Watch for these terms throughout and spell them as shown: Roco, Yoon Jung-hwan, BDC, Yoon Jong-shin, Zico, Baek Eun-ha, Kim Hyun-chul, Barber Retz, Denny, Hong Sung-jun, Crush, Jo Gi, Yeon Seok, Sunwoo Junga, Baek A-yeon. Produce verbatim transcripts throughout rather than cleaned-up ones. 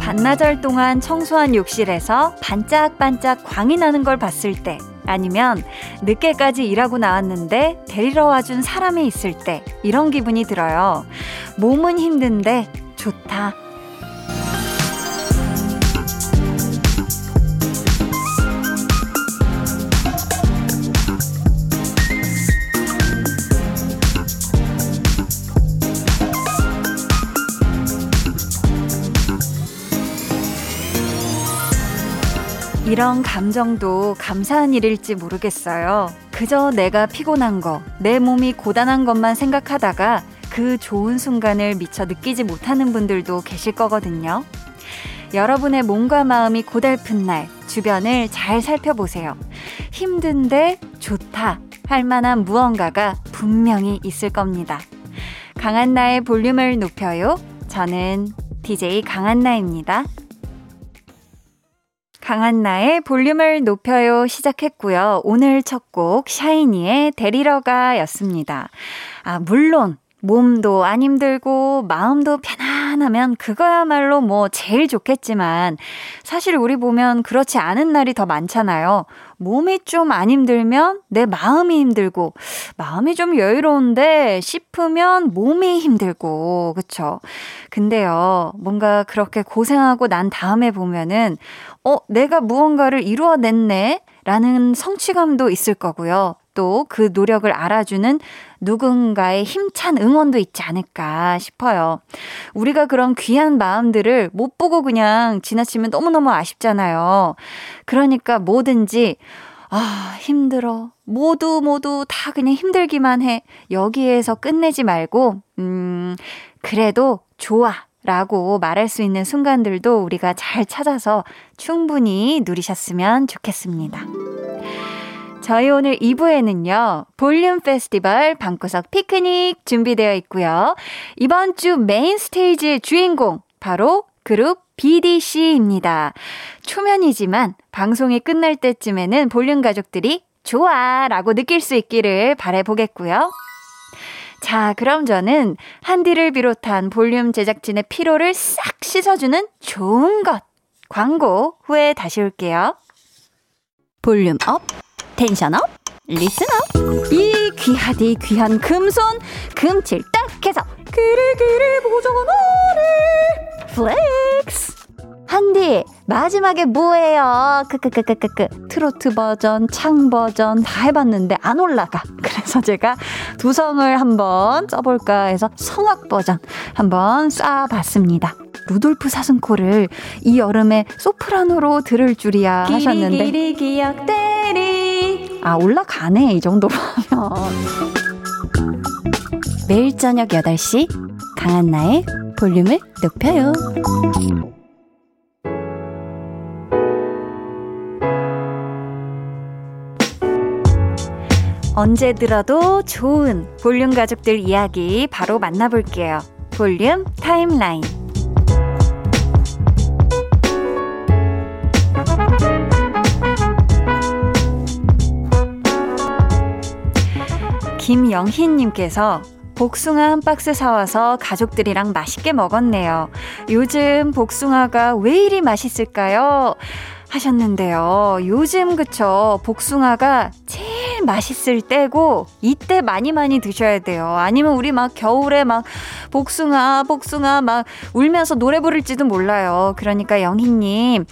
반나절 동안 청소한 욕실에서 반짝반짝 광이 나는 걸 봤을 때, 아니면 늦게까지 일하고 나왔는데 데리러 와준 사람이 있을 때, 이런 기분이 들어요. 몸은 힘든데 좋다. 이런 감정도 감사한 일일지 모르겠어요. 그저 내가 피곤한 거, 내 몸이 고단한 것만 생각하다가 그 좋은 순간을 미처 느끼지 못하는 분들도 계실 거거든요. 여러분의 몸과 마음이 고달픈 날, 주변을 잘 살펴보세요. 힘든데 좋다 할 만한 무언가가 분명히 있을 겁니다. 강한나의 볼륨을 높여요. 저는 디제이 강한나입니다. 강한나의 볼륨을 높여요 시작했고요. 오늘 첫 곡 샤이니의 데리러가 였습니다. 아, 물론 몸도 안 힘들고 마음도 편안하면 그거야말로 뭐 제일 좋겠지만, 사실 우리 보면 그렇지 않은 날이 더 많잖아요. 몸이 좀 안 힘들면 내 마음이 힘들고, 마음이 좀 여유로운데 싶으면 몸이 힘들고, 그쵸? 근데요, 뭔가 그렇게 고생하고 난 다음에 보면은 어, 내가 무언가를 이루어냈네 라는 성취감도 있을 거고요. 또 그 노력을 알아주는 누군가의 힘찬 응원도 있지 않을까 싶어요. 우리가 그런 귀한 마음들을 못 보고 그냥 지나치면 너무너무 아쉽잖아요. 그러니까 뭐든지 아, 힘들어, 모두 모두 다 그냥 힘들기만 해, 여기에서 끝내지 말고 음, 그래도 좋아 라고 말할 수 있는 순간들도 우리가 잘 찾아서 충분히 누리셨으면 좋겠습니다. 저희 오늘 이 부에는요, 볼륨 페스티벌 방구석 피크닉 준비되어 있고요. 이번 주 메인 스테이지의 주인공, 바로 그룹 비디씨입니다. 초면이지만 방송이 끝날 때쯤에는 볼륨 가족들이 좋아 라고 느낄 수 있기를 바라보겠고요. 자, 그럼 저는 한디를 비롯한 볼륨 제작진의 피로를 싹 씻어주는 좋은 것, 광고 후에 다시 올게요. 볼륨 업, 텐션 업, 리슨 업. 이 귀하디 귀한 금손 금칠 딱해서 그리그리 보정은 오리 플렉스. 한디, 마지막에 뭐예요? 크크크크크크. 트로트 버전, 창 버전 다 해봤는데 안 올라가. 그래서 제가 두성을 한번 써볼까 해서 성악 버전 한번 쌓아봤습니다. 루돌프 사슴코를 이 여름에 소프라노로 들을 줄이야 하셨는데. 길이 길이 기억되리. 아, 올라가네, 이 정도로 하면. 매일 저녁 여덟 시 강한나의 볼륨을 높여요. 언제 들어도 좋은 볼륨 가족들 이야기 바로 만나볼게요. 볼륨 타임라인. 김영희님께서 복숭아 한 박스 사와서 가족들이랑 맛있게 먹었네요. 요즘 복숭아가 왜 이리 맛있을까요? 하셨는데요. 요즘 그쵸, 복숭아가 제일 맛있을 때고 이때 많이 많이 드셔야 돼요. 아니면 우리 막 겨울에 막 복숭아 복숭아 막 울면서 노래 부를지도 몰라요. 그러니까 영희님,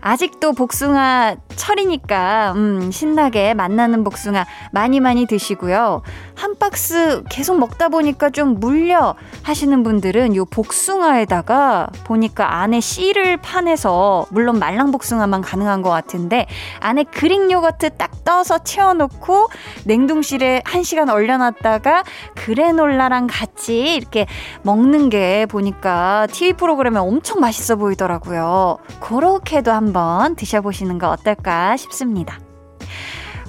아직도 복숭아 철이니까 음, 신나게 만나는 복숭아 많이 많이 드시고요. 한 박스 계속 먹다 보니까 좀 물려 하시는 분들은 요 복숭아에다가 보니까 안에 씨를 파내서, 물론 말랑 복숭아만 가능한 것 같은데, 안에 그릭 요거트 딱 떠서 채워놓고 냉동실에 한 시간 얼려놨다가 그래놀라랑 같이 이렇게 먹는 게 보니까 티비 프로그램에 엄청 맛있어 보이더라고요. 그렇게도 한번 드셔보시는 거 어떨까 싶습니다.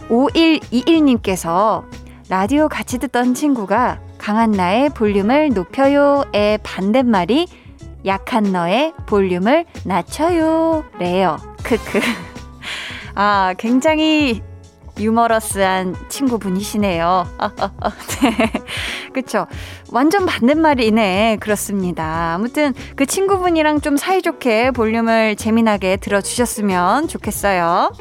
오일이일님께서 라디오 같이 듣던 친구가 강한나의 볼륨을 높여요의 반대말이 약한 너의 볼륨을 낮춰요 래요. 크크. 아, 굉장히 유머러스한 친구분이시네요. 네. 그쵸. 완전 반대말이네. 그렇습니다. 아무튼 그 친구분이랑 좀 사이좋게 볼륨을 재미나게 들어주셨으면 좋겠어요.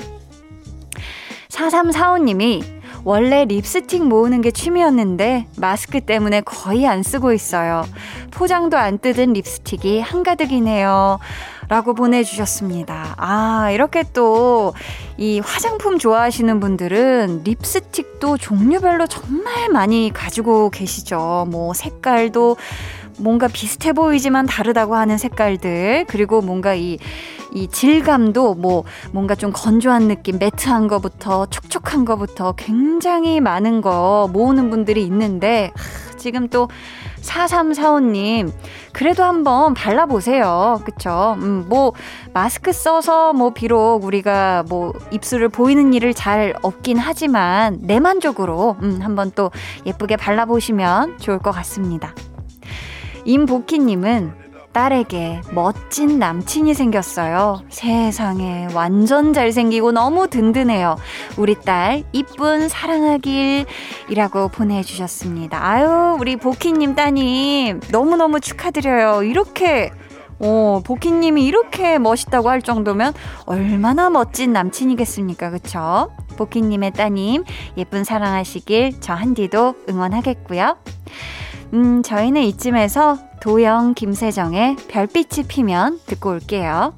사삼사오님이 원래 립스틱 모으는 게 취미였는데 마스크 때문에 거의 안 쓰고 있어요. 포장도 안 뜯은 립스틱이 한가득이네요. 라고 보내주셨습니다. 아, 이렇게 또 이 화장품 좋아하시는 분들은 립스틱도 종류별로 정말 많이 가지고 계시죠. 뭐 색깔도 뭔가 비슷해 보이지만 다르다고 하는 색깔들, 그리고 뭔가 이, 이 질감도 뭐 뭔가 좀 건조한 느낌, 매트한 거부터 촉촉한 거부터 굉장히 많은 거 모으는 분들이 있는데, 하, 지금 또 사삼사오님 그래도 한번 발라보세요. 그쵸? 음, 뭐 마스크 써서 뭐 비록 우리가 뭐 입술을 보이는 일을 잘 없긴 하지만 내 만족으로 음, 한번 또 예쁘게 발라보시면 좋을 것 같습니다. 임복희님은 딸에게 멋진 남친이 생겼어요. 세상에, 완전 잘생기고 너무 든든해요. 우리 딸 이쁜 사랑하길이라고 보내주셨습니다. 아유, 우리 보키님 따님 너무너무 축하드려요. 이렇게 오, 보키님이 이렇게 멋있다고 할 정도면 얼마나 멋진 남친이겠습니까? 그쵸? 보키님의 따님 예쁜 사랑하시길 저 한디도 응원하겠고요. 음, 저희는 이쯤에서 도영, 김세정의 별빛이 피면 듣고 올게요.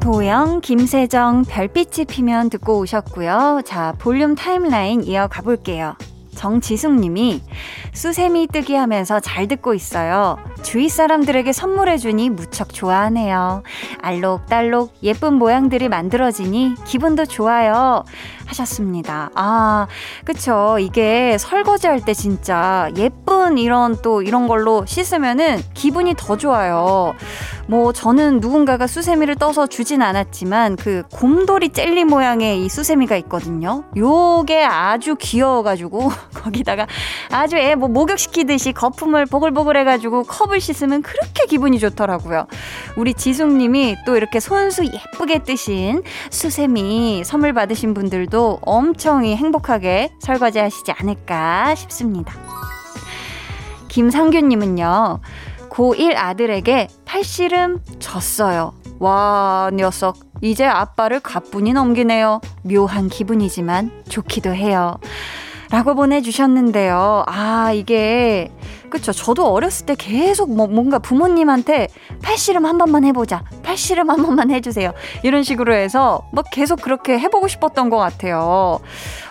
도영, 김세정, 별빛이 피면 듣고 오셨고요. 자, 볼륨 타임라인 이어가 볼게요. 정지숙님이 수세미 뜨기 하면서 잘 듣고 있어요. 주위 사람들에게 선물해주니 무척 좋아하네요. 알록달록 예쁜 모양들이 만들어지니 기분도 좋아요. 하셨습니다. 아, 그쵸. 이게 설거지할 때 진짜 예쁜 이런 또 이런 걸로 씻으면은 기분이 더 좋아요. 뭐 저는 누군가가 수세미를 떠서 주진 않았지만 그 곰돌이 젤리 모양의 이 수세미가 있거든요. 요게 아주 귀여워가지고 거기다가 아주 애 뭐 목욕시키듯이 거품을 보글보글 해가지고 컵을 씻으면 그렇게 기분이 좋더라고요. 우리 지숙님이 또 이렇게 손수 예쁘게 뜨신 수세미 선물 받으신 분들도 엄청 행복하게 설거지 하시지 않을까 싶습니다. 김상균님은요, 고일 아들에게 팔씨름 졌어요. 와, 녀석 이제 아빠를 가뿐히 넘기네요. 묘한 기분이지만 좋기도 해요. 라고 보내주셨는데요. 아, 이게 그쵸. 저도 어렸을 때 계속 뭐, 뭔가 부모님한테 팔씨름 한 번만 해보자, 팔씨름 한 번만 해주세요, 이런 식으로 해서 막 계속 그렇게 해보고 싶었던 것 같아요.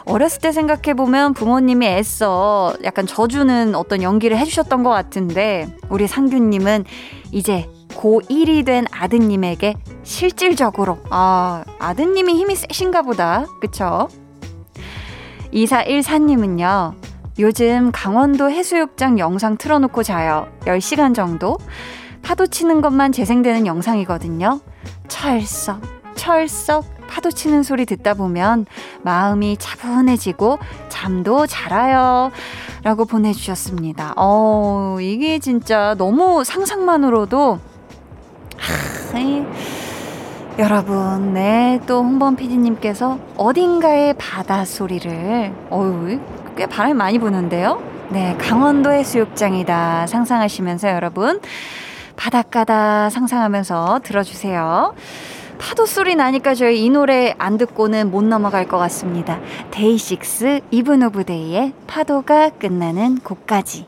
어렸을 때 생각해보면 부모님이 애써 약간 져주는 어떤 연기를 해주셨던 것 같은데, 우리 상규님은 이제 고일이 된 아드님에게 실질적으로, 아, 아드님이 힘이 세신가 보다. 그쵸? 이사일사님은요, 요즘 강원도 해수욕장 영상 틀어놓고 자요. 열 시간 정도? 파도 치는 것만 재생되는 영상이거든요. 철썩, 철썩 파도 치는 소리 듣다 보면 마음이 차분해지고 잠도 잘 와요. 라고 보내주셨습니다. 어, 이게 진짜 너무 상상만으로도, 하, 이, 여러분, 네, 또 홍범 피디님께서 어딘가의 바다 소리를, 어휴, 꽤 바람이 많이 부는데요. 네, 강원도 해수욕장이다 상상하시면서 여러분 바닷가다 상상하면서 들어주세요. 파도 소리 나니까 저희 이 노래 안 듣고는 못 넘어갈 것 같습니다. 데이식스 이븐 오브 데이의 파도가 끝나는 곳까지.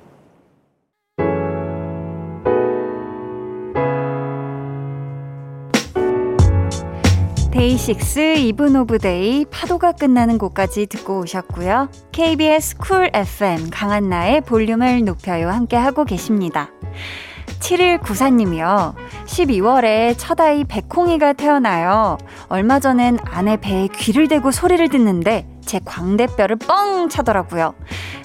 데이식스 이븐 오브 데이 파도가 끝나는 곳까지 듣고 오셨고요. 케이비에스 쿨 에프엠 강한나의 볼륨을 높여요 함께하고 계십니다. 칠일구사님이요. 십이월에 첫 아이 백콩이가 태어나요. 얼마 전엔 아내 배에 귀를 대고 소리를 듣는데 제 광대뼈를 뻥 차더라고요.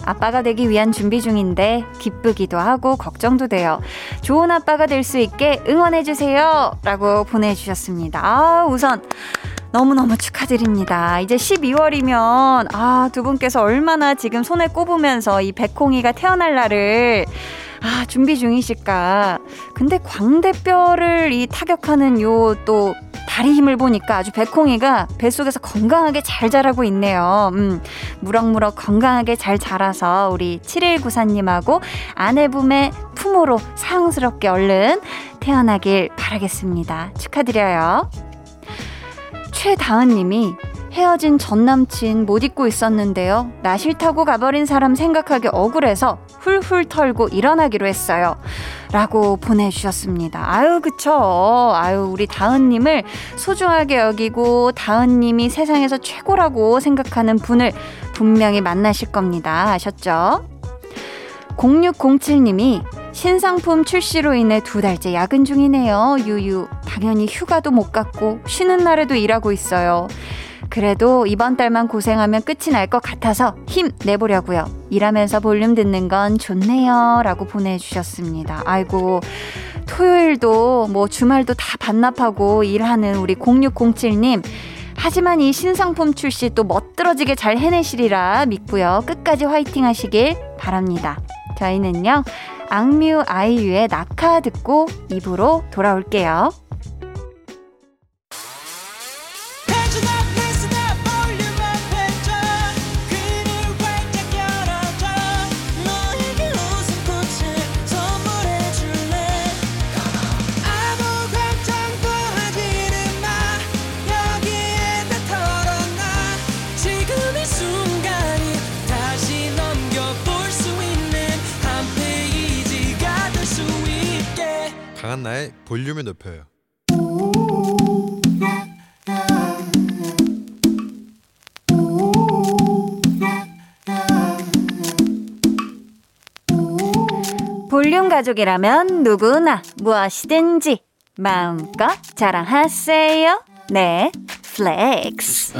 아빠가 되기 위한 준비 중인데 기쁘기도 하고 걱정도 돼요. 좋은 아빠가 될 수 있게 응원해주세요 라고 보내주셨습니다. 아, 우선 너무너무 축하드립니다. 이제 십이월이면 아, 두 분께서 얼마나 지금 손에 꼽으면서 이 백홍이가 태어날 날을 아, 준비 중이실까. 근데 광대뼈를 이 타격하는 요 또 다리 힘을 보니까 아주 백홍이가 뱃속에서 건강하게 잘 자라고 있네요. 음, 무럭무럭 건강하게 잘 자라서 우리 칠일구사님하고 아내분의 품으로 사랑스럽게 얼른 태어나길 바라겠습니다. 축하드려요. 최다은님이 헤어진 전남친 못 잊고 있었는데요. 나 싫다고 가버린 사람 생각하기 억울해서 훌훌 털고 일어나기로 했어요 라고 보내주셨습니다. 아유, 그쵸. 아유, 우리 다은님을 소중하게 여기고 다은님이 세상에서 최고라고 생각하는 분을 분명히 만나실 겁니다. 아셨죠? 공육공칠님이 신상품 출시로 인해 두 달째 야근 중이네요. 유유, 당연히 휴가도 못 갔고 쉬는 날에도 일하고 있어요. 그래도 이번 달만 고생하면 끝이 날 것 같아서 힘 내보려고요. 일하면서 볼륨 듣는 건 좋네요 라고 보내주셨습니다. 아이고, 토요일도 뭐 주말도 다 반납하고 일하는 우리 공육공칠님, 하지만 이 신상품 출시 또 멋들어지게 잘 해내시리라 믿고요. 끝까지 화이팅 하시길 바랍니다. 저희는요, 악뮤 아이유의 낙하 듣고 입으로 돌아올게요. 나의 볼륨을 높여요. 볼륨 가족이라면 누구나 무엇이든지 마음껏 자랑하세요. 네, 플렉스.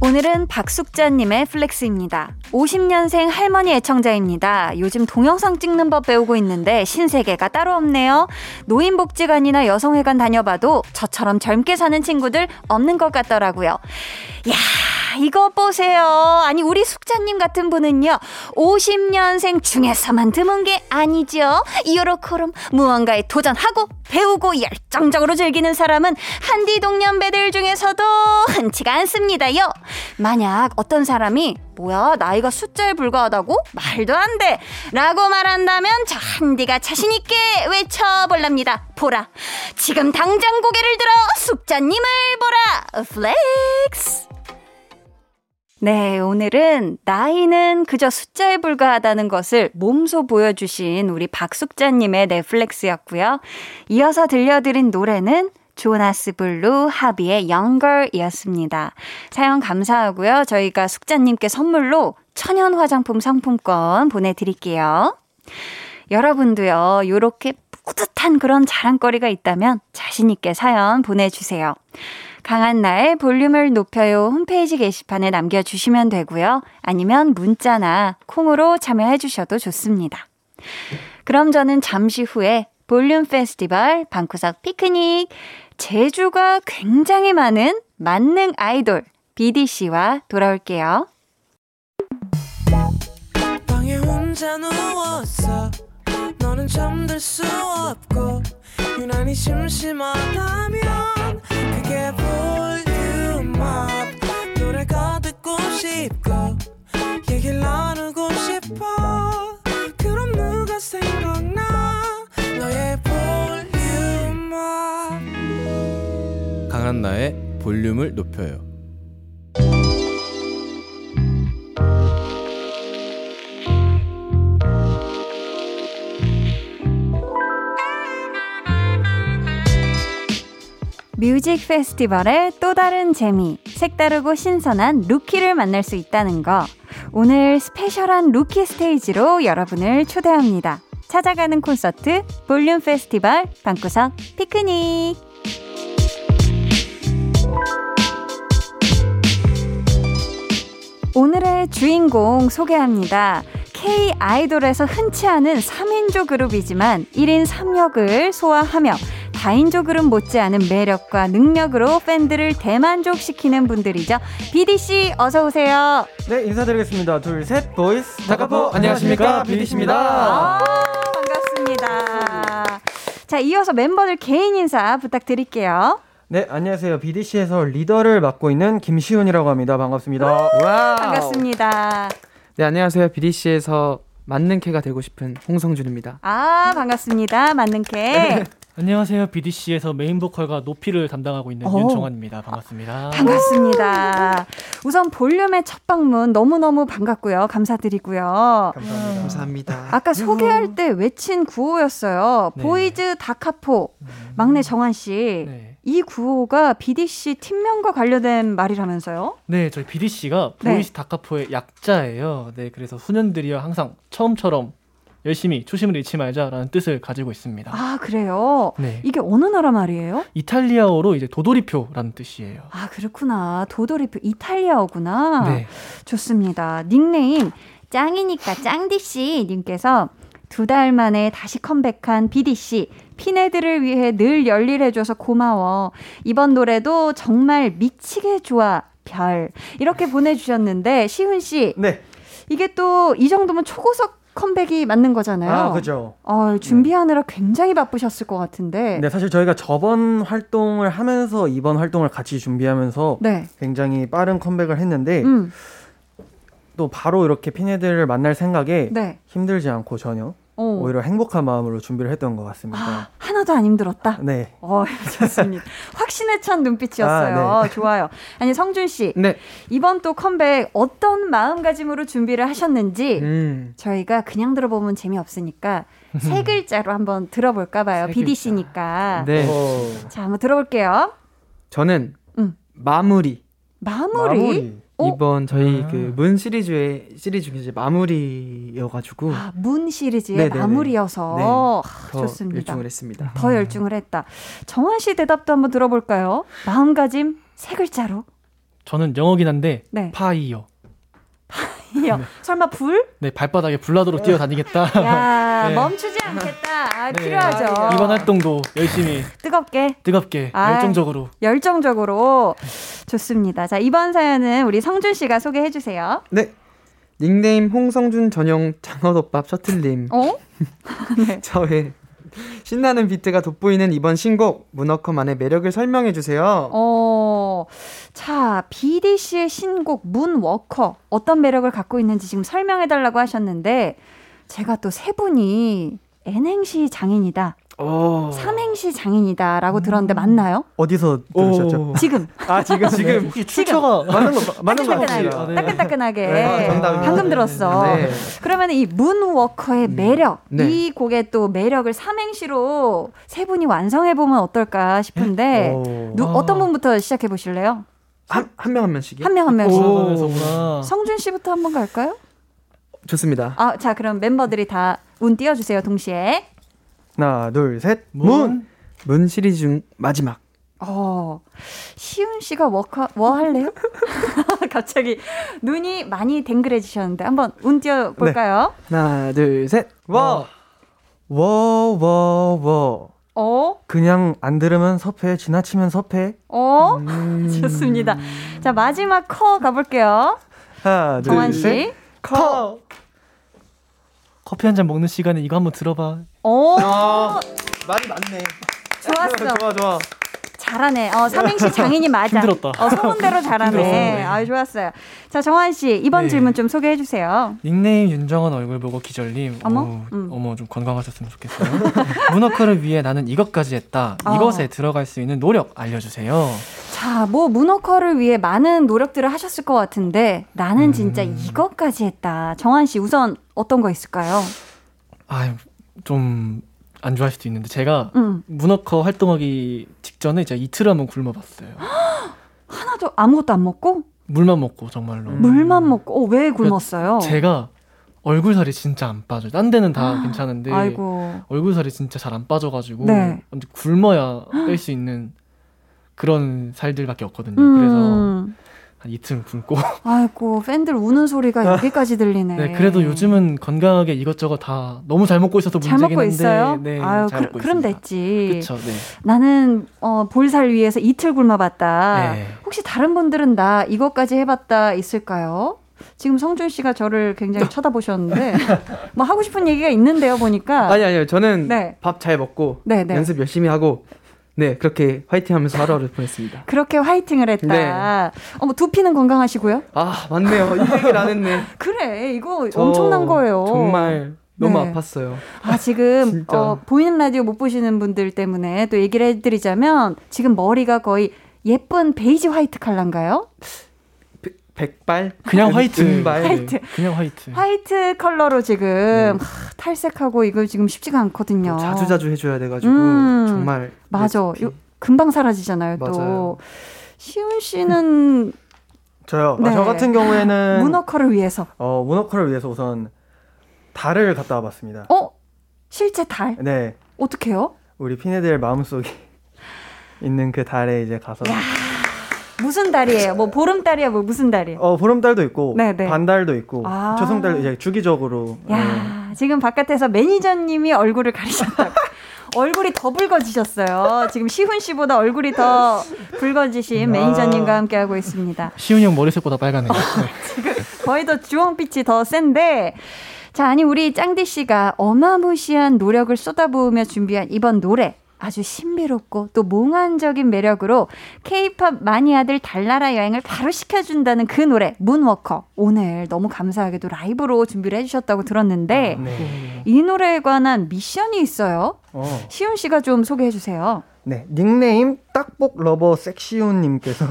오늘은 박숙자님의 플렉스입니다. 오십년생 할머니 애청자입니다. 요즘 동영상 찍는 법 배우고 있는데 신세계가 따로 없네요. 노인복지관이나 여성회관 다녀봐도 저처럼 젊게 사는 친구들 없는 것 같더라고요. 이야, 이거 보세요. 아니, 우리 숙자님 같은 분은요, 오십년생 중에서만 드문 게 아니죠. 요렇게럼 무언가에 도전하고 배우고 열정적으로 즐기는 사람은 한디 동년배들 중에서도 흔치가 않습니다요. 만약 어떤 사람이 뭐야, 나이가 숫자에 불과하다고? 말도 안 돼! 라고 말한다면 저 한디가 자신있게 외쳐볼랍니다. 보라, 지금 당장 고개를 들어 숙자님을 보라. 플렉스. 네, 오늘은 나이는 그저 숫자에 불과하다는 것을 몸소 보여주신 우리 박숙자님의 넷플렉스였고요. 이어서 들려드린 노래는 조나스 블루 하비의 영걸이었습니다. 사연 감사하고요. 저희가 숙자님께 선물로 천연 화장품 상품권 보내드릴게요. 여러분도요, 요렇게 뿌듯한 그런 자랑거리가 있다면 자신있게 사연 보내주세요. 강한나의 볼륨을 높여요 홈페이지 게시판에 남겨주시면 되고요. 아니면 문자나 콩으로 참여해주셔도 좋습니다. 그럼 저는 잠시 후에 볼륨 페스티벌 방구석 피크닉, 제주가 굉장히 많은 만능 아이돌 비디씨와 돌아올게요. 방에 혼자 누웠어. 너는 잠들 수 없고 유난히 심심하다면 그게 볼륨업. 노래가 듣고 싶고 얘기를 나누고 싶어. 그럼 누가 생각나? 너의 볼륨업. 강한나의 볼륨을 높여요. 뮤직 페스티벌의 또 다른 재미, 색다르고 신선한 루키를 만날 수 있다는 거. 오늘 스페셜한 루키 스테이지로 여러분을 초대합니다. 찾아가는 콘서트 볼륨 페스티벌 방구석 피크닉. 오늘의 주인공 소개합니다. K-아이돌에서 흔치 않은 삼인조 그룹이지만 일인 삼역을 소화하며 다인조 그룹 못지않은 매력과 능력으로 팬들을 대만족시키는 분들이죠. 비디씨 어서 오세요. 네, 인사드리겠습니다. 둘, 셋, 보이스, 다카포. 안녕하십니까, 비디씨입니다. 아, 반갑습니다. 자, 이어서 멤버들 개인 인사 부탁드릴게요. 네, 안녕하세요. 비디씨에서 리더를 맡고 있는 김시훈이라고 합니다. 반갑습니다. 와우. 반갑습니다. 네, 안녕하세요. 비디씨에서 만능캐가 되고 싶은 홍성준입니다. 아, 반갑습니다. 만능캐. 안녕하세요. 비디씨에서 메인보컬과 높이를 담당하고 있는 오. 윤정환입니다. 반갑습니다. 반갑습니다. 우선 볼륨의 첫 방문 너무너무 반갑고요. 감사드리고요. 감사합니다. 감사합니다. 아까 소개할 때 외친 구호였어요. 네. 보이즈 다카포. 음. 막내 정환씨. 네. 이 구호가 비디씨 팀명과 관련된 말이라면서요? 네. 저희 비디씨가 보이즈 네. 다카포의 약자예요. 네, 그래서 소년들이여 항상 처음처럼 열심히 초심을 잃지 말자라는 뜻을 가지고 있습니다. 아, 그래요? 네. 이게 어느 나라 말이에요? 이탈리아어로 이제 도돌이표라는 뜻이에요. 아, 그렇구나. 도돌이표 이탈리아어구나. 네. 좋습니다. 닉네임 짱이니까 짱디씨 님께서 두 달 만에 다시 컴백한 비디씨 피네들을 위해 늘 열일해줘서 고마워. 이번 노래도 정말 미치게 좋아. 별. 이렇게 보내주셨는데 시훈씨. 네. 이게 또 이 정도면 초고속 컴백이 맞는 거잖아요. 아, 그죠. 어, 준비하느라 네. 굉장히 바쁘셨을 것 같은데. 네, 사실 저희가 저번 활동을 하면서 이번 활동을 같이 준비하면서 네. 굉장히 빠른 컴백을 했는데 음. 또 바로 이렇게 피네들을 만날 생각에 네. 힘들지 않고 전혀 오. 오히려 행복한 마음으로 준비를 했던 것 같습니다. 아, 하나도 안 힘들었다? 네. 어, 좋습니다. 확신에 찬 눈빛이었어요. 아, 네. 좋아요. 아니, 성준씨. 네. 이번 또 컴백 어떤 마음가짐으로 준비를 하셨는지 음. 저희가 그냥 들어보면 재미없으니까 세 글자로 한번 들어볼까봐요. 비디씨니까. 네. 오. 자, 한번 들어볼게요. 저는 음. 마무리. 마무리? 마무리. 오? 이번 저희 아. 그 문 시리즈의 시리즈 이제 마무리여가지고 아, 문 시리즈의 네네네. 마무리여서 네. 아, 더 좋습니다. 열중을 했습니다. 더 음. 열중을 했다. 정한 씨 대답도 한번 들어볼까요? 마음가짐 세 글자로. 저는 영어긴 한데 네. 파이어. 파이어. 네. 설마 불? 네, 발바닥에 불나도록 네. 뛰어다니겠다. 야, 네. 멈추지 않겠다. 아, 네. 필요하죠. 이번 활동도 열심히 뜨겁게 뜨겁게 아, 열정적으로 열정적으로. 좋습니다. 자, 이번 사연은 우리 성준 씨가 소개해 주세요. 네. 닉네임 홍성준 전용 장어덮밥 셔틀님. 어? 네. 저의 신나는 비트가 돋보이는 이번 신곡 문어컴만의 매력을 설명해 주세요. 어, 자, 비디씨의 신곡 문워커 어떤 매력을 갖고 있는지 지금 설명해 달라고 하셨는데 제가 또 세 분이 엔행시 장인이다. 오. 삼행시 장인이다라고 들었는데 맞나요? 어디서 들으셨죠? 오. 지금. 아, 지금 지금 혹시 출처가 맞는 거 맞는 거 같아요. 따끈따끈하게. 네. 아, 방금 들었어. 네. 그러면 이 문워커의 매력, 네. 이 곡의 또 매력을 삼행시로 세 분이 완성해 보면 어떨까 싶은데 누, 어떤 분부터 시작해 보실래요? 한 한 명 한 명씩이요? 한 명 한 명씩. 성준 씨부터 한번 갈까요? 좋습니다. 아, 자, 그럼 멤버들이 다 운 띄워 주세요. 동시에. 하나, 둘, 셋. 문. 문 시리즈 중 마지막. 어, 시훈 씨가 워커, 뭐 할래요? 갑자기 눈이 많이 댕그레지셨는데 한번 운 띄워 볼까요? 네. 하나, 둘, 셋. 워. 워, 워, 워. 어? 그냥 안 들으면 섭해. 지나치면 섭해. 어? 음. 좋습니다. 자, 마지막 커 가볼게요. 하나, 둘, 정한 씨. 셋. 커. 커피 한 잔 먹는 시간에 이거 한번 들어봐. 오, 아, 말이 많네. 좋았어. 좋아, 좋아. 잘하네. 어, 삼행시 장인이 맞아. 힘들었다. 어, 소문대로 잘하네. 아, 좋았어요. 자, 정환 씨, 이번 네. 질문 좀 소개해 주세요. 닉네임 윤정원 얼굴 보고 기절님. 어머, 오, 음. 어머, 좀 건강하셨으면 좋겠어요. 문어커를 위해 나는 이것까지 했다. 어. 이것에 들어갈 수 있는 노력 알려주세요. 자, 뭐 문어커를 위해 많은 노력들을 하셨을 것 같은데 나는 진짜 음. 이것까지 했다. 정환 씨, 우선 어떤 거 있을까요? 아, 좀 안 좋아할 수도 있는데 제가 음. 문어커 활동하기 직전에 이제 이틀 한번 굶어봤어요. 하나도 아무것도 안 먹고? 물만 먹고 정말로. 음. 물만 먹고? 어, 왜 굶었어요? 그러니까 제가 얼굴살이 진짜 안 빠져요. 딴 데는 다 괜찮은데 아이고. 얼굴살이 진짜 잘 안 빠져가지고 네. 굶어야 뺄 수 있는 그런 살들밖에 없거든요. 음. 그래서 한 이틀 굶고. 아이고, 팬들 우는 소리가 여기까지 들리네. 네, 그래도 요즘은 건강하게 이것저것 다 너무 잘 먹고 있어서 문제긴 한데. 잘 먹고 있어요? 네, 아유, 잘 그, 먹고 그럼 있습니다. 됐지. 그렇죠. 네. 나는 어, 볼살 위해서 이틀 굶어봤다. 네. 혹시 다른 분들은 나 이것까지 해봤다 있을까요? 지금 성준 씨가 저를 굉장히 쳐다보셨는데 뭐 하고 싶은 얘기가 있는데요, 보니까. 아니, 아니요. 저는 네. 밥 잘 먹고 네, 네. 연습 열심히 하고 네, 그렇게 화이팅하면서 하루하루 보냈습니다. 그렇게 화이팅을 했다. 네. 어머, 두피는 건강하시고요? 아, 맞네요. 이 얘기를 안 했네. 그래, 이거 엄청난 거예요. 정말 너무 네. 아팠어요. 아, 지금 어, 보이는 라디오 못 보시는 분들 때문에 또 얘기를 해드리자면 지금 머리가 거의 예쁜 베이지 화이트 컬러인가요? 백발? 그냥 화이트. 등발. 화이트. 그냥 화이트. 화이트 컬러로 지금 네. 하, 탈색하고 이거 지금 쉽지가 않거든요. 자주자주 자주 해줘야 돼가지고 음, 정말. 맞아. 요, 금방 사라지잖아요. 맞아요. 또. 시훈 씨는. 저요? 네. 아, 저 같은 경우에는. 문어컬을 위해서. 어, 문어컬을 위해서 우선 달을 갔다 와봤습니다. 어? 실제 달? 네. 어떻게 해요? 우리 피네들 마음속에 있는 그 달에 이제 가서. 야. 무슨 달이에요? 뭐 보름달이야, 뭐 무슨 달이에요? 어, 보름달도 있고, 네네. 반달도 있고, 아~ 초승달도 이제 주기적으로. 야, 네. 지금 바깥에서 매니저님이 얼굴을 가리셨다고. 얼굴이 더 붉어지셨어요. 지금 시훈 씨보다 얼굴이 더 붉어지신 매니저님과 함께 하고 있습니다. 시훈이 형 머리색보다 빨간해요. 어, 지금 거의 더 주황빛이 더 센데. 자, 아니 우리 짱디 씨가 어마무시한 노력을 쏟아부으며 준비한 이번 노래. 아주 신비롭고 또 몽환적인 매력으로 K-팝 마니아들 달나라 여행을 바로 시켜준다는 그 노래 문워커, 오늘 너무 감사하게도 라이브로 준비를 해주셨다고 들었는데 아, 네. 이 노래에 관한 미션이 있어요. 어. 시훈 씨가 좀 소개해주세요. 네, 닉네임 딱복 러버 섹시훈 님께서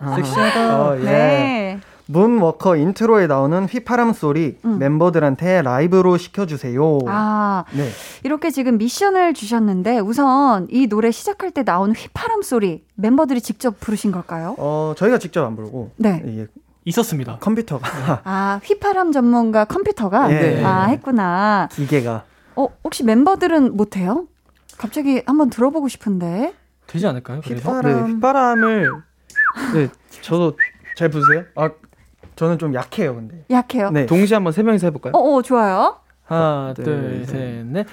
아. 섹시하다. 어, 예. 네. 문워커 인트로에 나오는 휘파람 소리 음. 멤버들한테 라이브로 시켜주세요. 아, 네. 이렇게 지금 미션을 주셨는데 우선 이 노래 시작할 때 나오는 휘파람 소리 멤버들이 직접 부르신 걸까요? 어, 저희가 직접 안 부르고 네. 예, 있었습니다. 컴퓨터가. 아, 휘파람 전문가 컴퓨터가? 예. 아, 했구나. 기계가. 어, 혹시 멤버들은 못해요? 갑자기 한번 들어보고 싶은데. 되지 않을까요? 그래서? 휘파람. 네, 휘파람을 네, 저도 잘 부르세요? 아, 저는 좀 약해요, 근데. 약해요? 네. 동시에 한번 세 명이서 해볼까요? 어, 어, 좋아요. 하나, 둘, 둘 셋, 넷.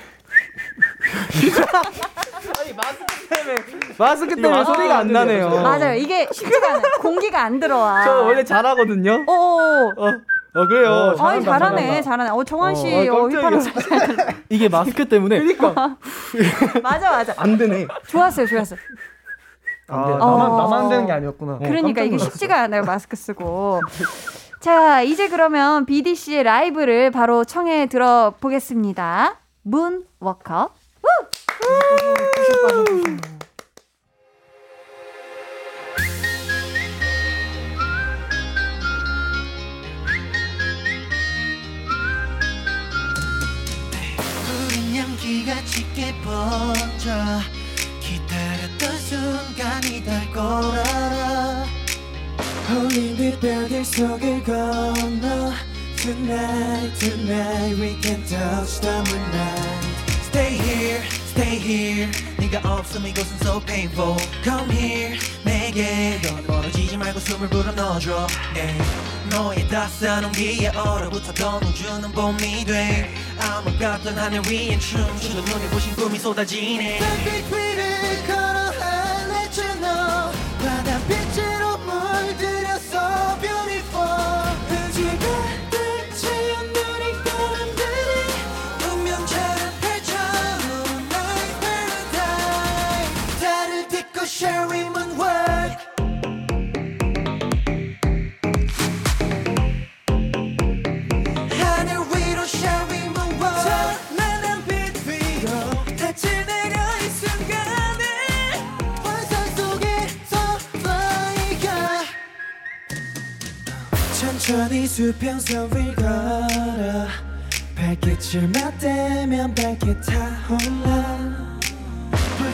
아니, 마스크 때문에. 마스크 때문에 소리가 안 나네요. 맞아요. 이게 쉽지가 않아요. 공기가 안 들어와. 저 원래 잘하거든요. 어, 어. 어, 그래요. 어, 잘한다, 아니, 잘하네, 잘한다. 잘하네. 어, 정한 씨, 어, 휘파람. 이게 마스크 때문에. 그러니까. 맞아, 맞아. 안 되네. 좋았어요, 좋았어요. 안 아, 나만, 어, 나만 되는 게 아니었구나. 그러니까 이게 쉽지가 않아요, 마스크 쓰고. 자, 이제 그러면 비디씨의 라이브를 바로 청해 들어보겠습니다. 문워커. 우린 연기가 짙게 번져 기다렸던 순간이 달 걸 알아. Holy 빗별들 속을 건너 Tonight, tonight we can touch the moonlight. Stay here, stay here 네가 없음 이곳은 so painful. Come here, 내게 넌 멀어지지 말고 숨을 불어 넣어줘. yeah. 너의 따스한 온기에 얼어붙었던 우주는 봄이 돼. 암흑 같던 하늘 위엔 춤추던 눈에 부신 꿈이 쏟아지네. 달빛 위를 걸어가 let you know 바다빛으로 물들였어 beautiful. Sharing my work. 하늘 위로 sharing my work. 찬란한 빛 위로 다 지나가 이 순간에 환상 속에서 너희가 천천히 수평선을 걸어 발빛을 맞대면 밝게 타올라.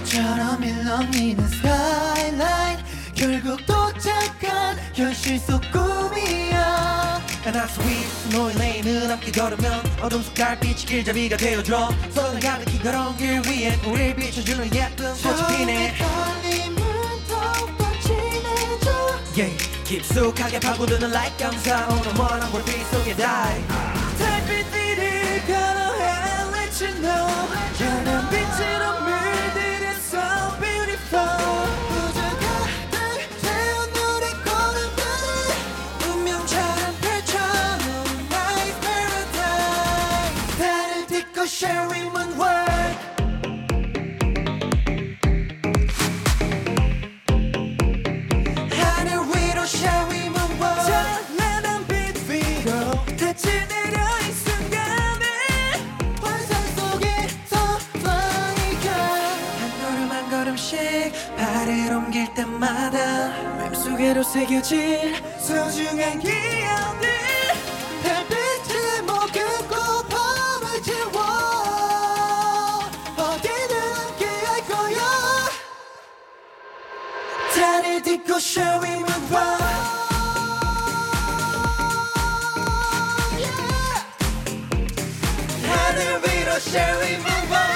처럼 일렁이는 skyline 결국 도착한 현실 속 꿈이야. And that's sweet 너의 레인은 함께 걸으면 어둠 속 달빛이 길잡이가 되어줘. 서로 가득히 걸어온 길 위엔 우릴 비춰주는 예쁜 꽃이 피네. 처음에 떨림은 더 빡치네줘. yeah. 깊숙하게 파고드는 like 영상 오는 멀한 볼빛 속에 die 달빛들이 변화해 and let you know 연한 빛으로 물들여 so beautiful 우주가 따뜻한 노래 고름들이 운명처럼 펼쳐놓은 my paradise 달을 딛고 share we moonwalk 맘속에로 새겨질 소중한 기억들 달빛을 머금고 밤을 채워 어디든 함께할 거야 달을 딛고 shall we move on yeah. 하늘 위로 shall we move on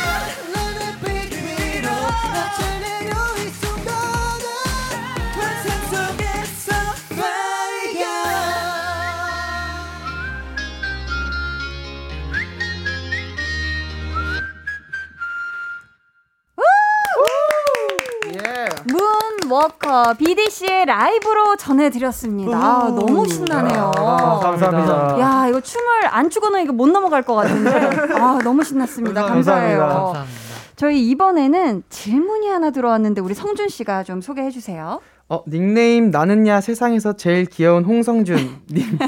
워커 비디씨의 라이브로 전해드렸습니다. 아, 너무 신나네요. 아, 감사합니다. 야, 이거 춤을 안 추고는 이거 못 넘어갈 것 같은데. 아, 너무 신났습니다. 감사해요. 감사합니다. 감사합니다. 저희 이번에는 질문이 하나 들어왔는데 우리 성준 씨가 좀 소개해 주세요. 어, 닉네임 나는야 세상에서 제일 귀여운 홍성준 님.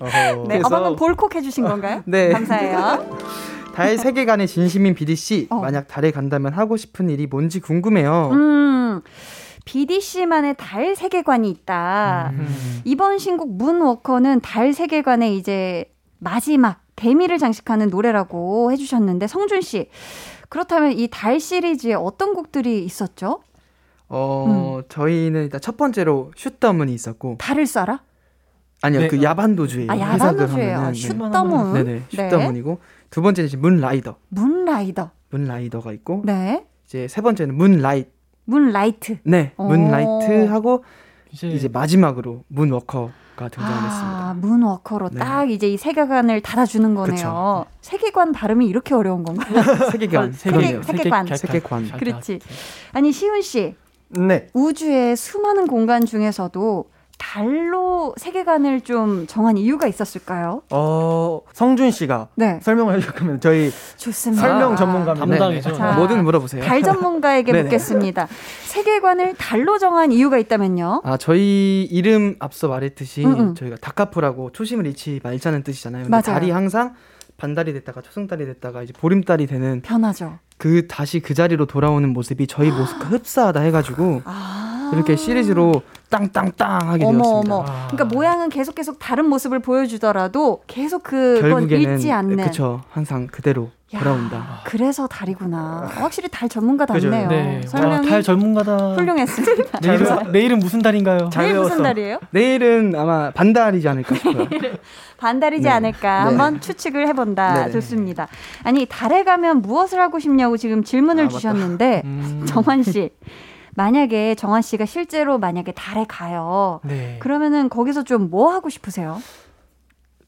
어허. 네, 어머님 볼콕 해주신 건가요? 네. 감사해요. 달 세계관의 진심인 비디씨, 어. 만약 달에 간다면 하고 싶은 일이 뭔지 궁금해요. 음. 비디씨만의 달 세계관이 있다. 음. 이번 신곡 문워커는 달 세계관의 이제 마지막 대미를 장식하는 노래라고 해주셨는데 성준 씨, 그렇다면 이 달 시리즈에 어떤 곡들이 있었죠? 어, 음. 저희는 일단 첫 번째로 슛더문이 있었고. 달을 쏴라? 아니요, 네. 그 야반도주예요. 아, 야반도주예요. 슛더문. 네. 네네, 슛더문이고. 네. 두 번째는 이제 문라이더. 문라이더. 문라이더가 있고. 네. 이제 세 번째는 문라이트. 문라이트. 네, 문라이트하고 이제, 이제 마지막으로 문워커가 등장했습니다. 아, 문워커로 네. 딱 이제 이 세계관을 닫아주는 거네요. 그쵸. 세계관 발음이 이렇게 어려운 건가요? 세계관, 세계, 세계관, 세계관. 그렇지. 아니 시훈 씨, 네. 우주의 수많은 공간 중에서도 달로 세계관을 좀 정한 이유가 있었을까요? 어, 성준 씨가 네. 설명을 해주면 저희 좋습니다. 설명 전문가입니다. 담당이죠. 네. 자, 뭐든 물어보세요. 달 전문가에게 묻겠습니다. 세계관을 달로 정한 이유가 있다면요? 아, 저희 이름 앞서 말했듯이 음음. 저희가 닭카프라고 초심을 잃지 말자는 뜻이잖아요. 근데 달이 항상 반달이 됐다가 초승달이 됐다가 이제 보름달이 되는 변하죠. 그 다시 그 자리로 돌아오는 모습이 저희 모습과 흡사하다 해가지고. 아. 이렇게 시리즈로 땅땅땅 하게 어머, 되었습니다. 어머. 아. 그러니까 모양은 계속 계속 다른 모습을 보여주더라도 계속 그건 잊지 않는. 그렇죠. 항상 그대로 야, 돌아온다. 그래서 달이구나. 확실히 달 전문가답네요. 네. 설명. 달 전문가다. 훌륭했습니다. 내일은, 내일은 무슨 달인가요? 내일 무슨 달이에요? 내일은 아마 반달이지 않을까 싶어요. 반달이지 네. 않을까 네. 한번 추측을 해본다. 네. 좋습니다. 아니 달에 가면 무엇을 하고 싶냐고 지금 질문을 아, 주셨는데 음. 정환 씨. 만약에 정환 씨가 실제로 만약에 달에 가요. 네. 그러면은 거기서 좀 뭐 하고 싶으세요?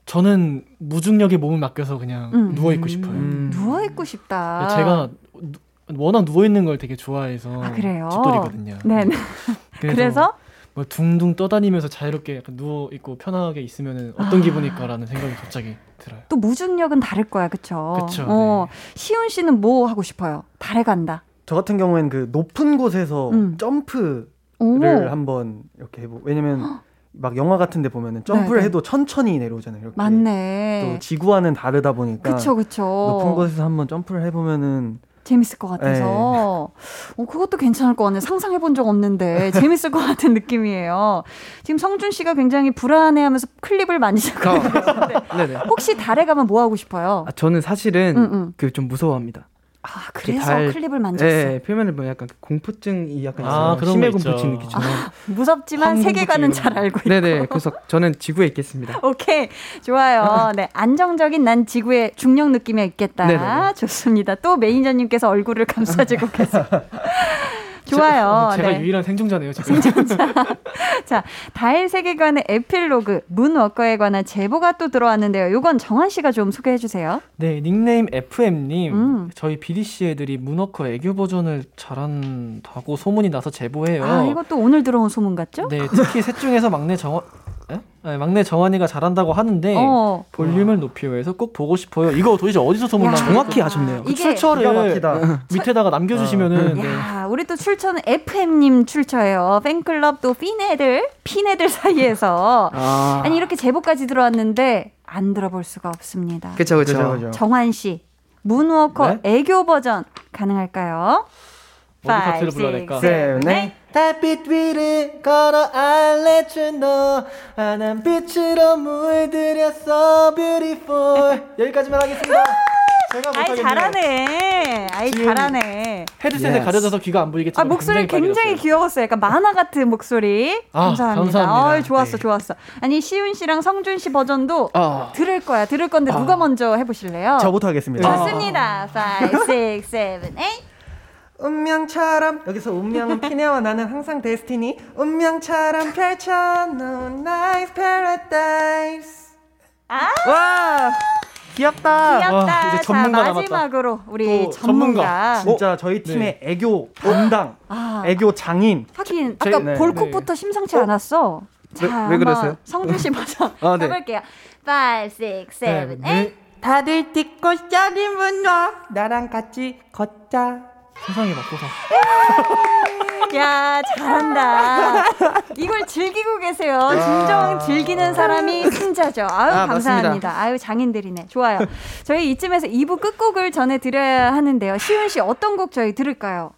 저는 무중력에 몸을 맡겨서 그냥 음. 누워 있고 싶어요. 음. 누워 있고 싶다. 제가 누, 워낙 누워 있는 걸 되게 좋아해서 아, 그래요? 집돌이거든요. 네. 그래서, 그래서 뭐 둥둥 떠다니면서 자유롭게 약간 누워 있고 편하게 있으면은 어떤 아. 기분일까라는 생각이 갑자기 들어요. 또 무중력은 다를 거야, 그렇죠? 그렇죠. 어, 네. 시훈 씨는 뭐 하고 싶어요? 달에 간다. 저 같은 경우에는 그 높은 곳에서 음. 점프를 오. 한번 이렇게 해보고 왜냐면 헉. 막 영화 같은 데 보면 점프를 네네. 해도 천천히 내려오잖아요. 이렇게. 맞네. 또 지구와는 다르다 보니까 그쵸, 그쵸. 높은 곳에서 한번 점프를 해보면은 재밌을 것 같아서 네. 어, 그것도 괜찮을 것 같네요. 상상해본 적 없는데 재밌을 것 같은 느낌이에요. 지금 성준 씨가 굉장히 불안해하면서 클립을 만지셨고 어. 혹시 달에 가면 뭐 하고 싶어요? 아, 저는 사실은 음, 음. 그 좀 무서워합니다. 아, 그래서 달, 클립을 만졌어요. 네, 표면을 보면 약간 공포증이 약간 아, 있어요. 심해 공포증 느끼잖아요. 아, 무섭지만 세계관은 잘 알고 있고. 네네, 그래서 저는 지구에 있겠습니다. 오케이, 좋아요. 네, 안정적인 난 지구의 중력 느낌에 있겠다. 네네네. 좋습니다. 또 매니저님께서 얼굴을 감싸주고 계세요. 좋아요. 제, 제가 네. 유일한 생존자네요. 지금. 생존자. 자, 다일 세계관의 에필로그 문워커에 관한 제보가 또 들어왔는데요. 이건 정한 씨가 좀 소개해 주세요. 네, 닉네임 에프엠님. 음. 저희 비디씨 애들이 문워커 애교 버전을 잘한다고 소문이 나서 제보해요. 아, 이것도 오늘 들어온 소문 같죠? 네, 특히 셋 중에서 막내 정원... 네, 막내 정환이가 잘한다고 하는데 어. 볼륨을 높이요 해서 꼭 보고 싶어요. 이거 도대체 어디서 소문난 거예요? 정확히 아셨네요. 그 출처를 밑에다가 남겨주시면은. 야, 네. 우리 또 출처는 에프엠님 출처예요. 팬클럽 또 핀애들, 핀애들 사이에서 아. 아니 이렇게 제보까지 들어왔는데 안 들어볼 수가 없습니다. 그렇죠, 그렇죠. 정환 씨, 문워커 네? 애교 버전 가능할까요? 어디 파트를 불러야 될까? 네. 햇빛 위를 걸어 I'll let you know 아, 난 빛으로 물들였어 beautiful 여기까지만 하겠습니다. 제가 못하겠네요. 아이 잘하네. 아이 잘하네. 헤드셋에 yes. 가려져서 귀가 안 보이겠지만 아, 목소리 굉장히, 굉장히 귀여웠어요. 약간 만화 같은 목소리. 아, 감사합니다. 감사합니다. 어이, 좋았어 네. 좋았어. 아니 시윤 씨랑 성준 씨 버전도 어. 들을 거야. 들을 건데 어. 누가 먼저 해보실래요? 저부터 하겠습니다. 좋습니다. 오, 육, 칠, 팔 운명처럼 여기서 운명은 피네와 나는 항상 데스티니 운명처럼 펼쳐놓은 나의 패러다이스 아~ 와 귀엽다, 귀엽다. 와, 이제 전문가 자, 마지막으로 남았다. 우리 전문가, 전문가. 진짜 어? 저희 팀의 네. 애교 담당 아. 애교 장인 하긴 아까 네. 볼콕부터 네. 심상치 않았어. 왜, 자, 왜 그랬어요? 성준 씨 먼저 아, 네. 해볼게요. 오, 육, 칠, 팔 다들 딛고 짜린 문화 나랑 같이 걷자 세상에 맞고서. 야, 잘한다. 이걸 즐기고 계세요. 진정 즐기는 사람이 승자죠. 아유, 아, 감사합니다. 맞습니다. 아유, 장인들이네. 좋아요. 저희 이쯤에서 이 부 끝곡을 전해드려야 하는데요. 시윤 씨, 어떤 곡 저희 들을까요?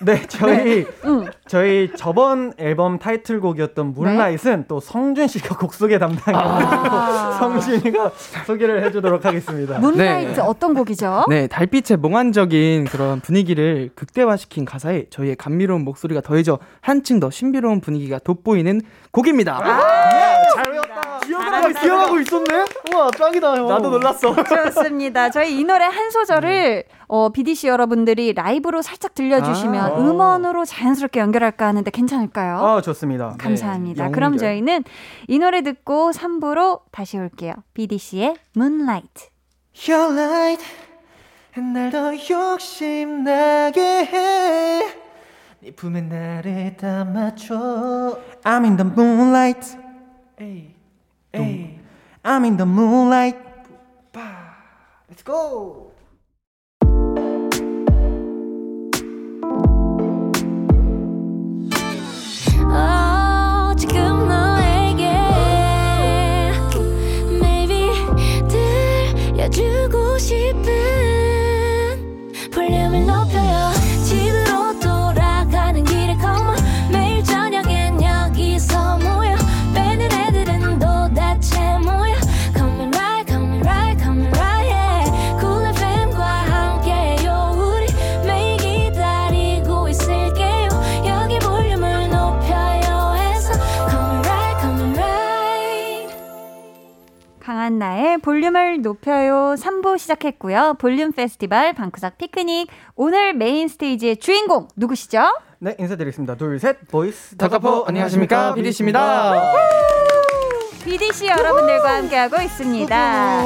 네, 저희, 네. 응. 저희 저번 앨범 타이틀곡이었던 문라잇은 네? 또 성준 씨가 곡 소개 담당이었고 아~ 성준이가 소개를 해주도록 하겠습니다. 문라이트 네. 어떤 곡이죠? 네, 달빛의 몽환적인 그런 분위기를 극대화시킨 가사에 저희의 감미로운 목소리가 더해져 한층 더 신비로운 분위기가 돋보이는 곡입니다. 아~ 잘 외웠다. 기억하고, 기억하고 있었네? 우와, 짱이다. 형. 나도 놀랐어. 좋습니다. 저희 이 노래 한 소절을 어, 비디씨 여러분들이 라이브로 살짝 들려주시면 아~ 음원으로 자연스럽게 연결할까 하는데 괜찮을까요? 아, 좋습니다. 감사합니다. 네, 그럼 저희는 이 노래 듣고 삼 부로 다시 올게요. 비디씨의 Moonlight. Your light 날 더 욕심나게 해 네 품에 나를 담아줘 I'm in the moonlight 에이, 에이. I'm in the moonlight Let's go! 주고 싶은 볼륨을 높여요 집으로 돌아가는 길에 come on 매일 저녁엔 여기서 모여 빼는 애들은 도대체 뭐야 Come right, come right, come right yeah. Cool 에프엠과 함께요 우리 매일 기다리고 있을게요 여기 볼륨을 높여요 해서 Come right, come right 강한나의 볼륨을 높여요 삼 부 시작했고요. 볼륨 페스티벌 방구석 피크닉 오늘 메인 스테이지의 주인공 누구시죠? 네, 인사드리겠습니다. 둘, 셋, 보이스 덕가포 안녕하십니까? 비디씨입니다. 비디씨 여러분들과 함께하고 있습니다.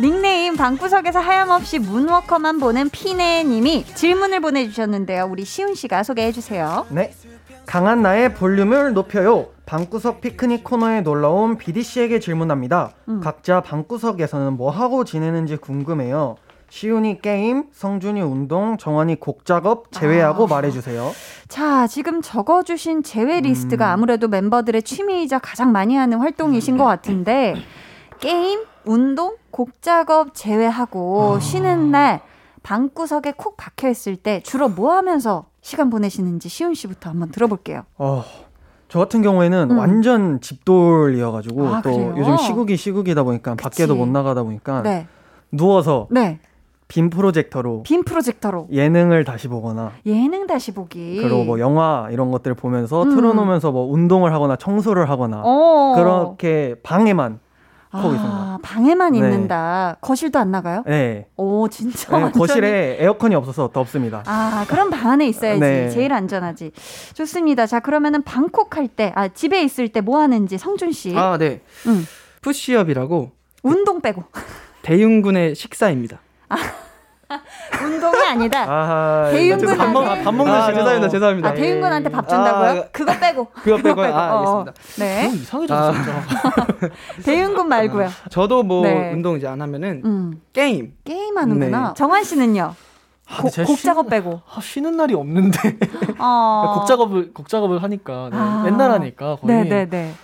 닉네임 방구석에서 하염없이 문워커만 보는 피네님이 질문을 보내주셨는데요. 우리 시훈씨가 소개해주세요. 네, 강한 나의 볼륨을 높여요. 방구석 피크닉 코너에 놀러온 비디씨에게 질문합니다. 음. 각자 방구석에서는 뭐하고 지내는지 궁금해요. 시윤이 게임, 성준이 운동, 정환이 곡 작업 제외하고 아. 말해주세요. 자, 지금 적어주신 제외 리스트가 아무래도 멤버들의 취미이자 가장 많이 하는 활동이신 것 같은데 게임, 운동, 곡 작업 제외하고 아. 쉬는 날 방구석에 콕 박혀있을 때 주로 뭐 하면서 시간 보내시는지 시윤 씨부터 한번 들어볼게요. 어. 저 같은 경우에는 음. 완전 집돌이어가지고 아, 또 그래요? 요즘 시국이 시국이다 보니까 그치. 밖에도 못 나가다 보니까 네. 누워서 네. 빔 프로젝터로 빔 프로젝터로 예능을 다시 보거나 예능 다시 보기 그리고 뭐 영화 이런 것들을 보면서 음. 틀어놓으면서 뭐 운동을 하거나 청소를 하거나 어어. 그렇게 방에만 아, 방에만 네. 있는다. 거실도 안 나가요? 네. 오, 진짜 네, 완전히... 거실에 에어컨이 없어서 덥습니다. 아, 그럼 방 안에 있어야지. 네. 제일 안전하지. 좋습니다. 자, 그러면은 방콕 할 때, 아, 집에 있을 때 뭐 하는지 성준 씨. 아, 네. 음. 푸시업이라고. 운동 빼고. 대흉군의 식사입니다. 아. 운동이 아니다. 아, 대윤군한테 밥, 먹, 밥 먹는 아, 죄송합니다. 죄송합니다. 아, 대윤군한테 밥 준다고요? 아, 그거 빼고. 그거 빼고. 아, 알겠습니다. 네. 이상해졌어. 아. 대윤군 말고요. 아, 저도 뭐 네. 운동 이제 안 하면은 음. 게임. 게임 하는구나. 네. 정한 씨는요? 아, 고, 곡 작업 쉬는, 빼고. 아, 쉬는 날이 없는데. 어. 곡 작업을 곡 작업을 하니까 네. 아. 맨날 하니까 거의. 네네네. 네.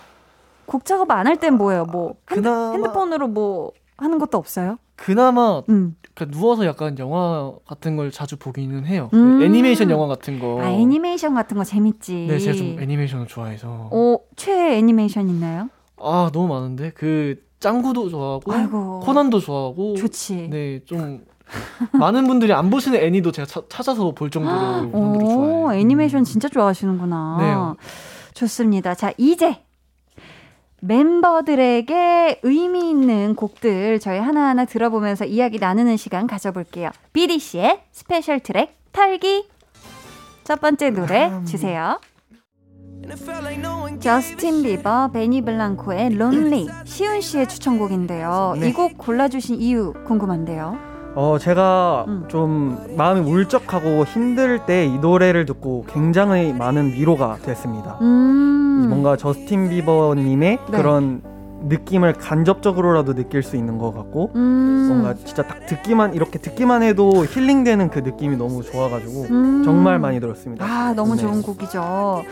곡 작업 안 할 땐 뭐예요? 뭐 아, 핸드, 그나마... 핸드폰으로 뭐 하는 것도 없어요? 그나마 음. 그러니까 누워서 약간 영화 같은 걸 자주 보기는 해요. 음~ 애니메이션 영화 같은 거. 아, 애니메이션 같은 거 재밌지. 네, 제가 좀 애니메이션을 좋아해서. 오, 최애 애니메이션 있나요? 아, 너무 많은데. 그 짱구도 좋아하고 아이고. 코난도 좋아하고. 좋지. 네, 좀 많은 분들이 안 보시는 애니도 제가 차, 찾아서 볼 정도로 정도로 좋아해요. 오, 애니메이션 진짜 좋아하시는구나. 네. 좋습니다. 자, 이제 멤버들에게 의미 있는 곡들 저희 하나하나 들어보면서 이야기 나누는 시간 가져볼게요. 비디씨의 스페셜 트랙 털기. 첫 번째 노래 주세요. 저스틴 비버, 베니 블랑코의 론리. 시은 씨의 추천곡인데요. 네. 이 곡 골라주신 이유 궁금한데요. 어, 제가 음. 좀 마음이 울적하고 힘들 때 이 노래를 듣고 굉장히 많은 위로가 됐습니다. 음. 뭔가 저스틴 비버님의 네. 그런 느낌을 간접적으로라도 느낄 수 있는 것 같고 음. 뭔가 진짜 딱 듣기만 이렇게 듣기만 해도 힐링되는 그 느낌이 너무 좋아가지고 음. 정말 많이 들었습니다. 아, 너무 네. 좋은 곡이죠.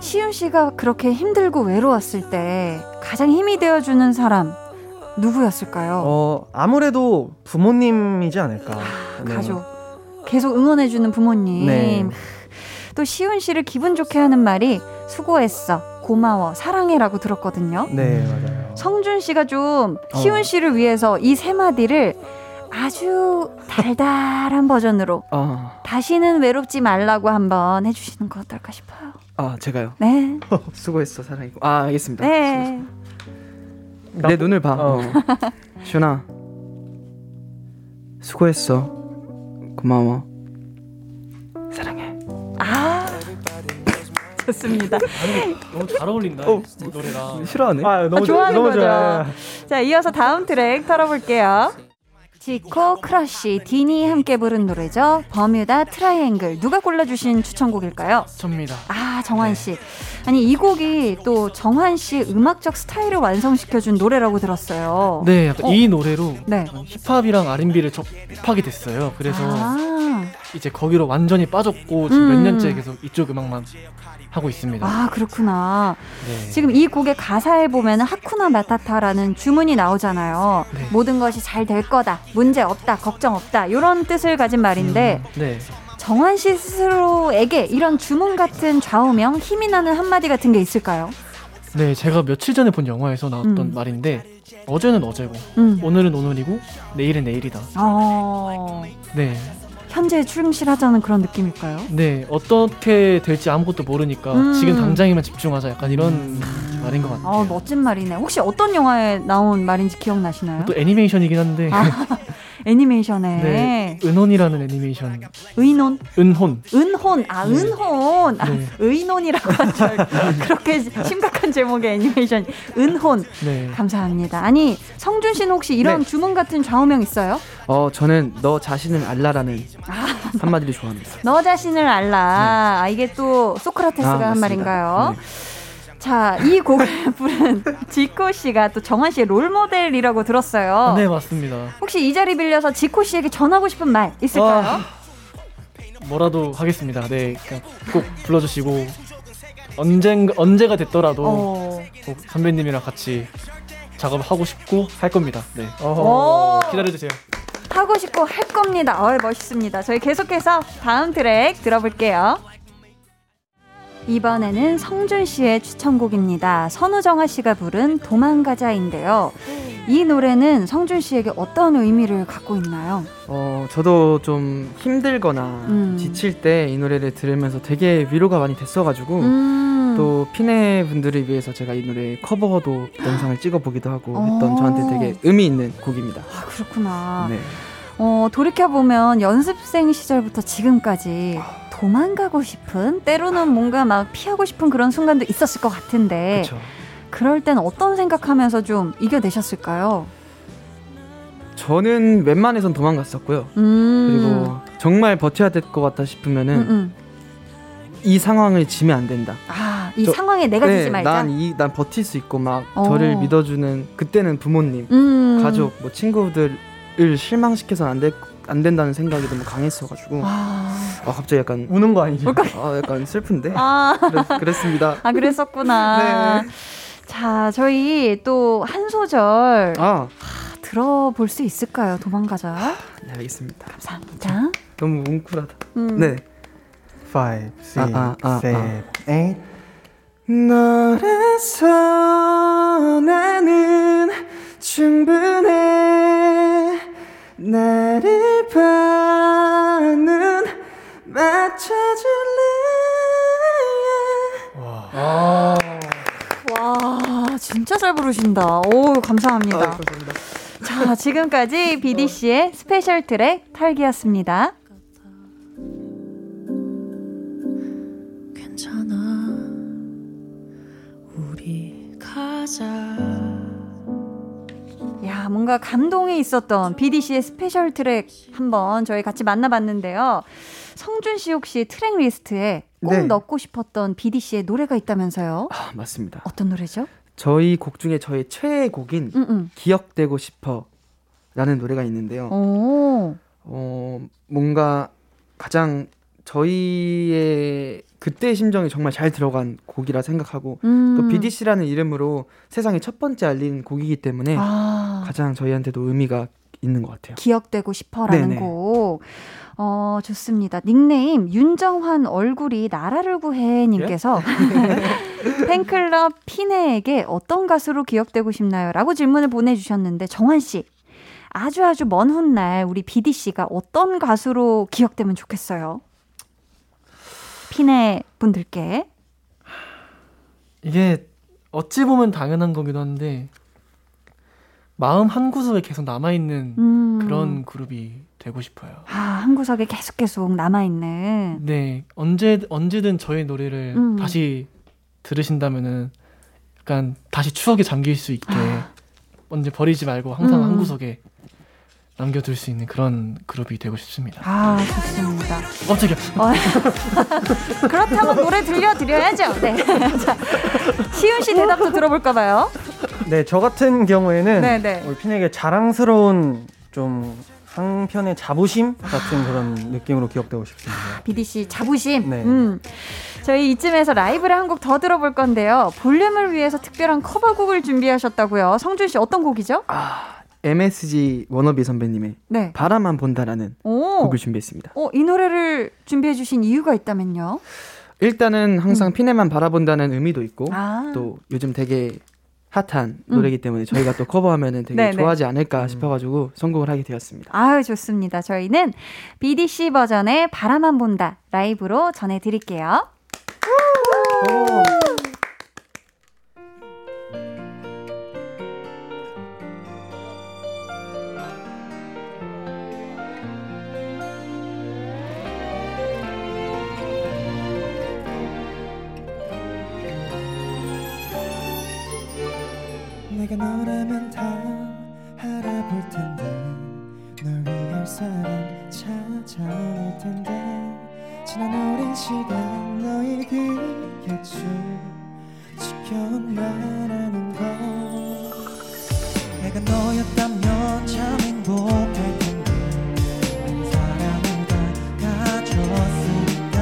시윤 씨가 그렇게 힘들고 외로웠을 때 가장 힘이 되어주는 사람 누구였을까요? 어, 아무래도 부모님이지 않을까. 아, 네. 가족. 계속 응원해주는 부모님. 네. 또 시훈 씨를 기분 좋게 하는 말이 수고했어, 고마워, 사랑해라고 들었거든요. 네, 맞아요. 성준 씨가 좀 시훈 어. 씨를 위해서 이 세 마디를 아주 달달한 버전으로 어. 다시는 외롭지 말라고 한번 해주시는 거 어떨까 싶어요. 아, 제가요? 네. 수고했어, 사랑이고. 아, 알겠습니다. 네. 수고했어. 나... 내 눈을 봐. 어. 시훈아, 수고했어, 고마워, 사랑해. 아, 좋습니다. 아니, 너무 잘 어울린다. 어, 이 노래가. 싫어하네. 아, 너무 아, 좋아하는 너무 거죠. 좋아해. 자, 이어서 다음 트랙 털어볼게요. 지코, 크러쉬, 디니 함께 부른 노래죠. 버뮤다 트라이앵글. 누가 골라주신 추천곡일까요? 접니다. 아, 정환 씨. 네. 아니, 이 곡이 또 정환 씨 음악적 스타일을 완성시켜준 노래라고 들었어요. 네, 약간 어. 이 노래로 네. 힙합이랑 알앤비를 접하게 됐어요. 그래서 아. 이제 거기로 완전히 빠졌고 지금 음. 몇 년째 계속 이쪽 음악만 하고 있습니다. 아, 그렇구나. 네. 지금 이 곡의 가사에 보면 하쿠나 마타타라는 주문이 나오잖아요. 네. 모든 것이 잘 될 거다, 문제 없다, 걱정 없다, 이런 뜻을 가진 말인데 음, 네. 정환 씨 스스로에게 이런 주문 같은 좌우명, 힘이 나는 한마디 같은 게 있을까요? 네, 제가 며칠 전에 본 영화에서 나왔던 음. 말인데 어제는 어제고 음. 오늘은 오늘이고 내일은 내일이다. 어... 네. 현재에 충실하자는 그런 느낌일까요? 네, 어떻게 될지 아무것도 모르니까 음. 지금 당장에만 집중하자, 약간 이런 음. 말인 것 같아요. 아, 멋진 말이네. 혹시 어떤 영화에 나온 말인지 기억나시나요? 또 애니메이션이긴 한데 아, 애니메이션에 네, 은혼이라는 애니메이션. 의논? 은혼. 은혼. 아, 네. 은혼. 아, 네. 의논이라고 하죠. 그렇게 심각한 제목의 애니메이션. 은혼. 네. 감사합니다. 아니, 성준 씨는 혹시 이런 네. 주문 같은 좌우명 있어요? 어, 저는 너 자신을 알라라는 아, 한마디를 좋아합니다. 너 자신을 알라. 네. 아, 이게 또 소크라테스가 아, 한 말인가요? 네. 자, 이 곡을 부른 지코 씨가 또 정환 씨의 롤모델이라고 들었어요. 네, 맞습니다. 혹시 이 자리 빌려서 지코 씨에게 전하고 싶은 말 있을까요? 아, 뭐라도 하겠습니다. 네, 꼭 불러주시고 언젠 언제가 됐더라도 어. 꼭 선배님이랑 같이 작업하고 싶고 할 겁니다. 네, 기다려주세요. 하고 싶고 할 겁니다. 어이, 멋있습니다. 저희 계속해서 다음 트랙 들어볼게요. 이번에는 성준 씨의 추천곡입니다. 선우정아 씨가 부른 도망가자인데요. 이 노래는 성준 씨에게 어떤 의미를 갖고 있나요? 어, 저도 좀 힘들거나 음. 지칠 때 이 노래를 들으면서 되게 위로가 많이 됐어가지고 음. 음. 또 피네 분들을 위해서 제가 이 노래 커버도 영상을 찍어보기도 하고 했던 저한테 되게 의미 있는 곡입니다. 아, 그렇구나. 네. 어, 돌이켜보면 연습생 시절부터 지금까지 도망가고 싶은, 때로는 뭔가 막 피하고 싶은 그런 순간도 있었을 것 같은데, 그쵸. 그럴 땐 어떤 생각하면서 좀 이겨내셨을까요? 저는 웬만해선 도망갔었고요. 음. 그리고 정말 버텨야 될 것 같다 싶으면은 음, 음. 이 상황을 지면 안 된다. 아, 이 저, 상황에 내가 네, 지지 말자. 난 이, 난 버틸 수 있고 막 어. 저를 믿어주는 그때는 부모님, 음. 가족, 뭐 친구들을 실망시켜서는 안 될 안 된다는 생각이 너무 강했어가지고 아, 아 갑자기 약간 우는 거 아니죠? 아, 약간 슬픈데. 아. 그랬, 그랬습니다. 아, 그랬었구나. 네. 자, 저희 또 한 소절 아. 아, 들어볼 수 있을까요? 도망가자. 아, 네, 알겠습니다. 감사합니다. 너무 뭉클하다. 음. 네. five, six, seven, eight 너라서 나는 충분해. 나를 봐는 맞춰줄래. 와. 아. 와, 진짜 잘 부르신다. 오, 감사합니다. 아, 감사합니다. 자, 지금까지 비디씨의 스페셜 트랙 탈기였습니다. 괜찮아, 우리 가자. 야, 뭔가 감동이 있었던 비디씨의 스페셜 트랙 한번 저희 같이 만나봤는데요. 성준 씨 혹시 트랙 리스트에 꼭 네. 넣고 싶었던 비디씨의 노래가 있다면서요? 아, 맞습니다. 어떤 노래죠? 저희 곡 중에 저의 최애 곡인 음음. 기억되고 싶어 라는 노래가 있는데요. 오. 어, 뭔가 가장 저희의 그때의 심정이 정말 잘 들어간 곡이라 생각하고 음. 또 비디씨라는 이름으로 세상에 첫 번째 알린 곡이기 때문에 아. 가장 저희한테도 의미가 있는 것 같아요. 기억되고 싶어라는 네네. 곡. 어, 좋습니다. 닉네임 윤정환 얼굴이 나라를 구해 님께서 예? 팬클럽 피네에게 어떤 가수로 기억되고 싶나요? 라고 질문을 보내주셨는데, 정환 씨, 아주 아주 먼 훗날 우리 비디씨가 어떤 가수로 기억되면 좋겠어요? 피네 분들께. 이게 어찌 보면 당연한 거기도 한데 마음 한 구석에 계속 남아있는 음. 그런 그룹이 되고 싶어요. 아, 한 구석에 계속 계속 남아있는. 네, 언제, 언제든 저의 노래를 음. 다시 들으신다면은 약간 다시 추억에 잠길 수 있게 아. 언제 버리지 말고 항상 음. 한 구석에 남겨둘 수 있는 그런 그룹이 되고 싶습니다. 아, 좋습니다. 깜짝이야. 어, 그렇다면 노래 들려드려야죠. 네. 자, 시윤 씨 대답도 들어볼까봐요. 네, 저 같은 경우에는 네네. 우리 핀에게 자랑스러운 좀 한편의 자부심 같은 그런 느낌으로 기억되고 싶습니다. 비디씨 자부심. 네. 음. 저희 이쯤에서 라이브를 한 곡 더 들어볼 건데요. 볼륨을 위해서 특별한 커버곡을 준비하셨다고요. 성준 씨, 어떤 곡이죠? 아, 엠에스지 워너비 선배님의 네. 바라만 본다라는 오. 곡을 준비했습니다. 어, 이 노래를 준비해 주신 이유가 있다면요? 일단은 항상 음. 피네만 바라본다는 의미도 있고 아. 또 요즘 되게 핫한 음. 노래이기 때문에 저희가 또 커버하면 되게 좋아하지 않을까 싶어가지고 선곡을 하게 되었습니다. 아유, 좋습니다. 저희는 비디씨 버전의 바라만 본다 라이브로 전해드릴게요. 내가 너라면 다 알아볼 텐데 널 위할 사람 찾아낼 텐데 지난 오랜 시간 너의 그 곁을 지켜온 나라는 걸 내가 너였다면 참 행복할 텐데 난 사랑을 다 가졌으니까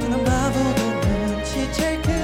눈은 바보도 눈치챌 그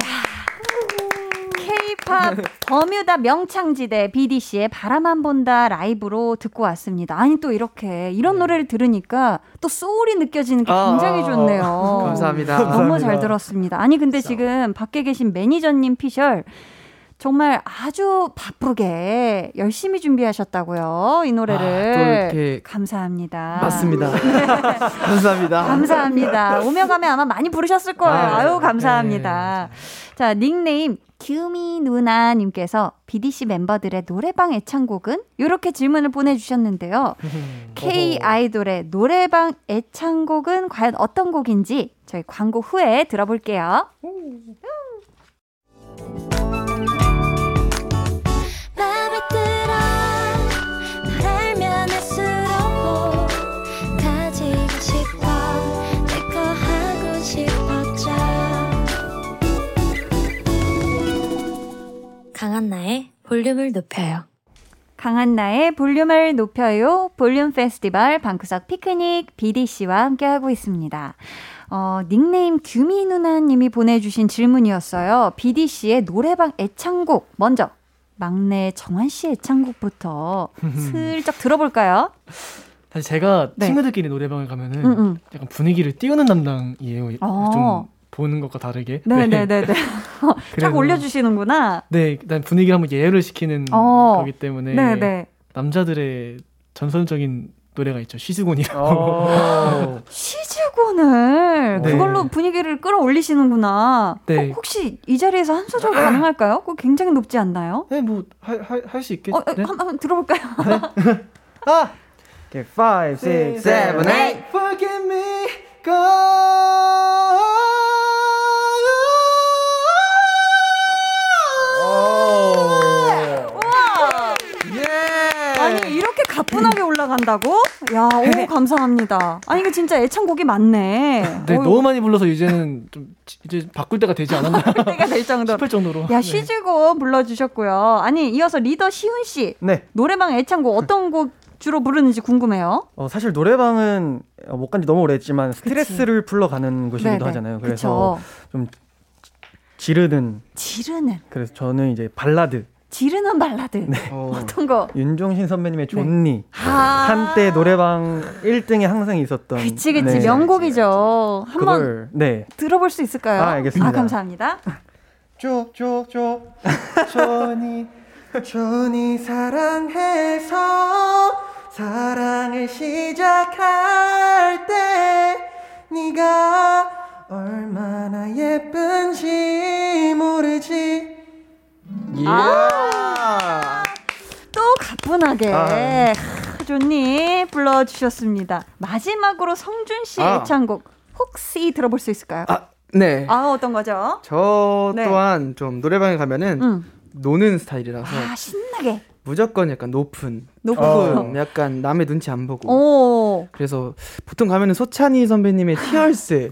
야, K-팝 버뮤다 명창지대 비디씨의 바라만 본다 라이브로 듣고 왔습니다. 아니 또 이렇게 이런 노래를 들으니까 또 소울이 느껴지는 게 굉장히 좋네요. 아, 아, 감사합니다. 너무 잘 들었습니다. 아니 근데 지금 밖에 계신 매니저님 피셜 정말 아주 바쁘게 열심히 준비하셨다고요. 이 노래를. 아, 또 이렇게 감사합니다. 맞습니다. 네. 감사합니다. 감사합니다. 오며 가며 아마 많이 부르셨을 거예요. 아, 아유 감사합니다. 네. 자, 닉네임 규미 누나님께서 비디씨 멤버들의 노래방 애창곡은? 이렇게 질문을 보내주셨는데요. K-아이돌의 노래방 애창곡은 과연 어떤 곡인지 저희 광고 후에 들어볼게요. 강한나의 볼륨을 높여요. 강한나의 볼륨을 높여요. 볼륨 페스티벌 방구석 피크닉 비디씨와 함께하고 있습니다. 어, 닉네임 규미 누나님이 보내주신 질문이었어요. 비디씨의 노래방 애창곡 먼저 막내 정환씨 애창곡부터 슬쩍 들어볼까요? 사실 제가 네. 친구들끼리 노래방을 가면 은 약간 분위기를 띄우는 담당이에요. 어. 좀 보는 것과 다르게. 네네네네. 쫙 올려주시는구나. 네, 일단 분위기를 한번 예열을 시키는 어, 거기 때문에. 네네. 남자들의 전설적인 노래가 있죠. 시즈곤이라고. 시즈곤을 네. 그걸로 분위기를 끌어올리시는구나. 네. 어, 혹시 이 자리에서 한 소절 가능할까요? 그거 굉장히 높지 않나요? 네, 뭐 할 할 할 수 있겠. 어, 네? 한번 들어볼까요? 네. 아, okay, five, six, seven, eight. Forgive me, God. 가뿐하게 올라간다고? 야, 오, 감사합니다. 아니, 이거 진짜 애창곡이 많네. 네, 어이. 너무 많이 불러서 이제는 좀, 이제 바꿀 때가 되지 않았나? 바꿀 때가 될 정도로. 싶을 정도로. 야, 시즈곤 네. 불러주셨고요. 아니, 이어서 리더 시훈씨. 네. 노래방 애창곡 어떤 곡 주로 부르는지 궁금해요? 어, 사실 노래방은 못 간 지 너무 오래 했지만 스트레스를 풀러 가는 곳이기도 네네. 하잖아요. 그래서 그쵸. 좀 지르는. 지르는. 그래서 저는 이제 발라드. 지르는 발라드 네. 어떤 거? 윤종신 선배님의 존니 네. 아~ 한때 노래방 일 등에 항상 있었던 그치 그치 네. 명곡이죠. 한번 그걸, 네. 들어볼 수 있을까요? 아, 알겠습니다. 아, 감사합니다. 쪽쪽쪽 존이 존이 사랑해서 사랑을 시작할 때 네가 얼마나 예쁜지 모르지. Yeah. 아, 또 가뿐하게 아. 존니 불러주셨습니다. 마지막으로 성준 씨의 아. 애창곡 혹시 들어볼 수 있을까요? 아, 네. 아, 어떤 거죠? 저 네. 또한 좀 노래방에 가면은 음. 노는 스타일이라서 아, 신나게 무조건 약간 높은 높은 어. 약간 남의 눈치 안 보고 오. 그래서 보통 가면은 소찬이 선배님의 티얼스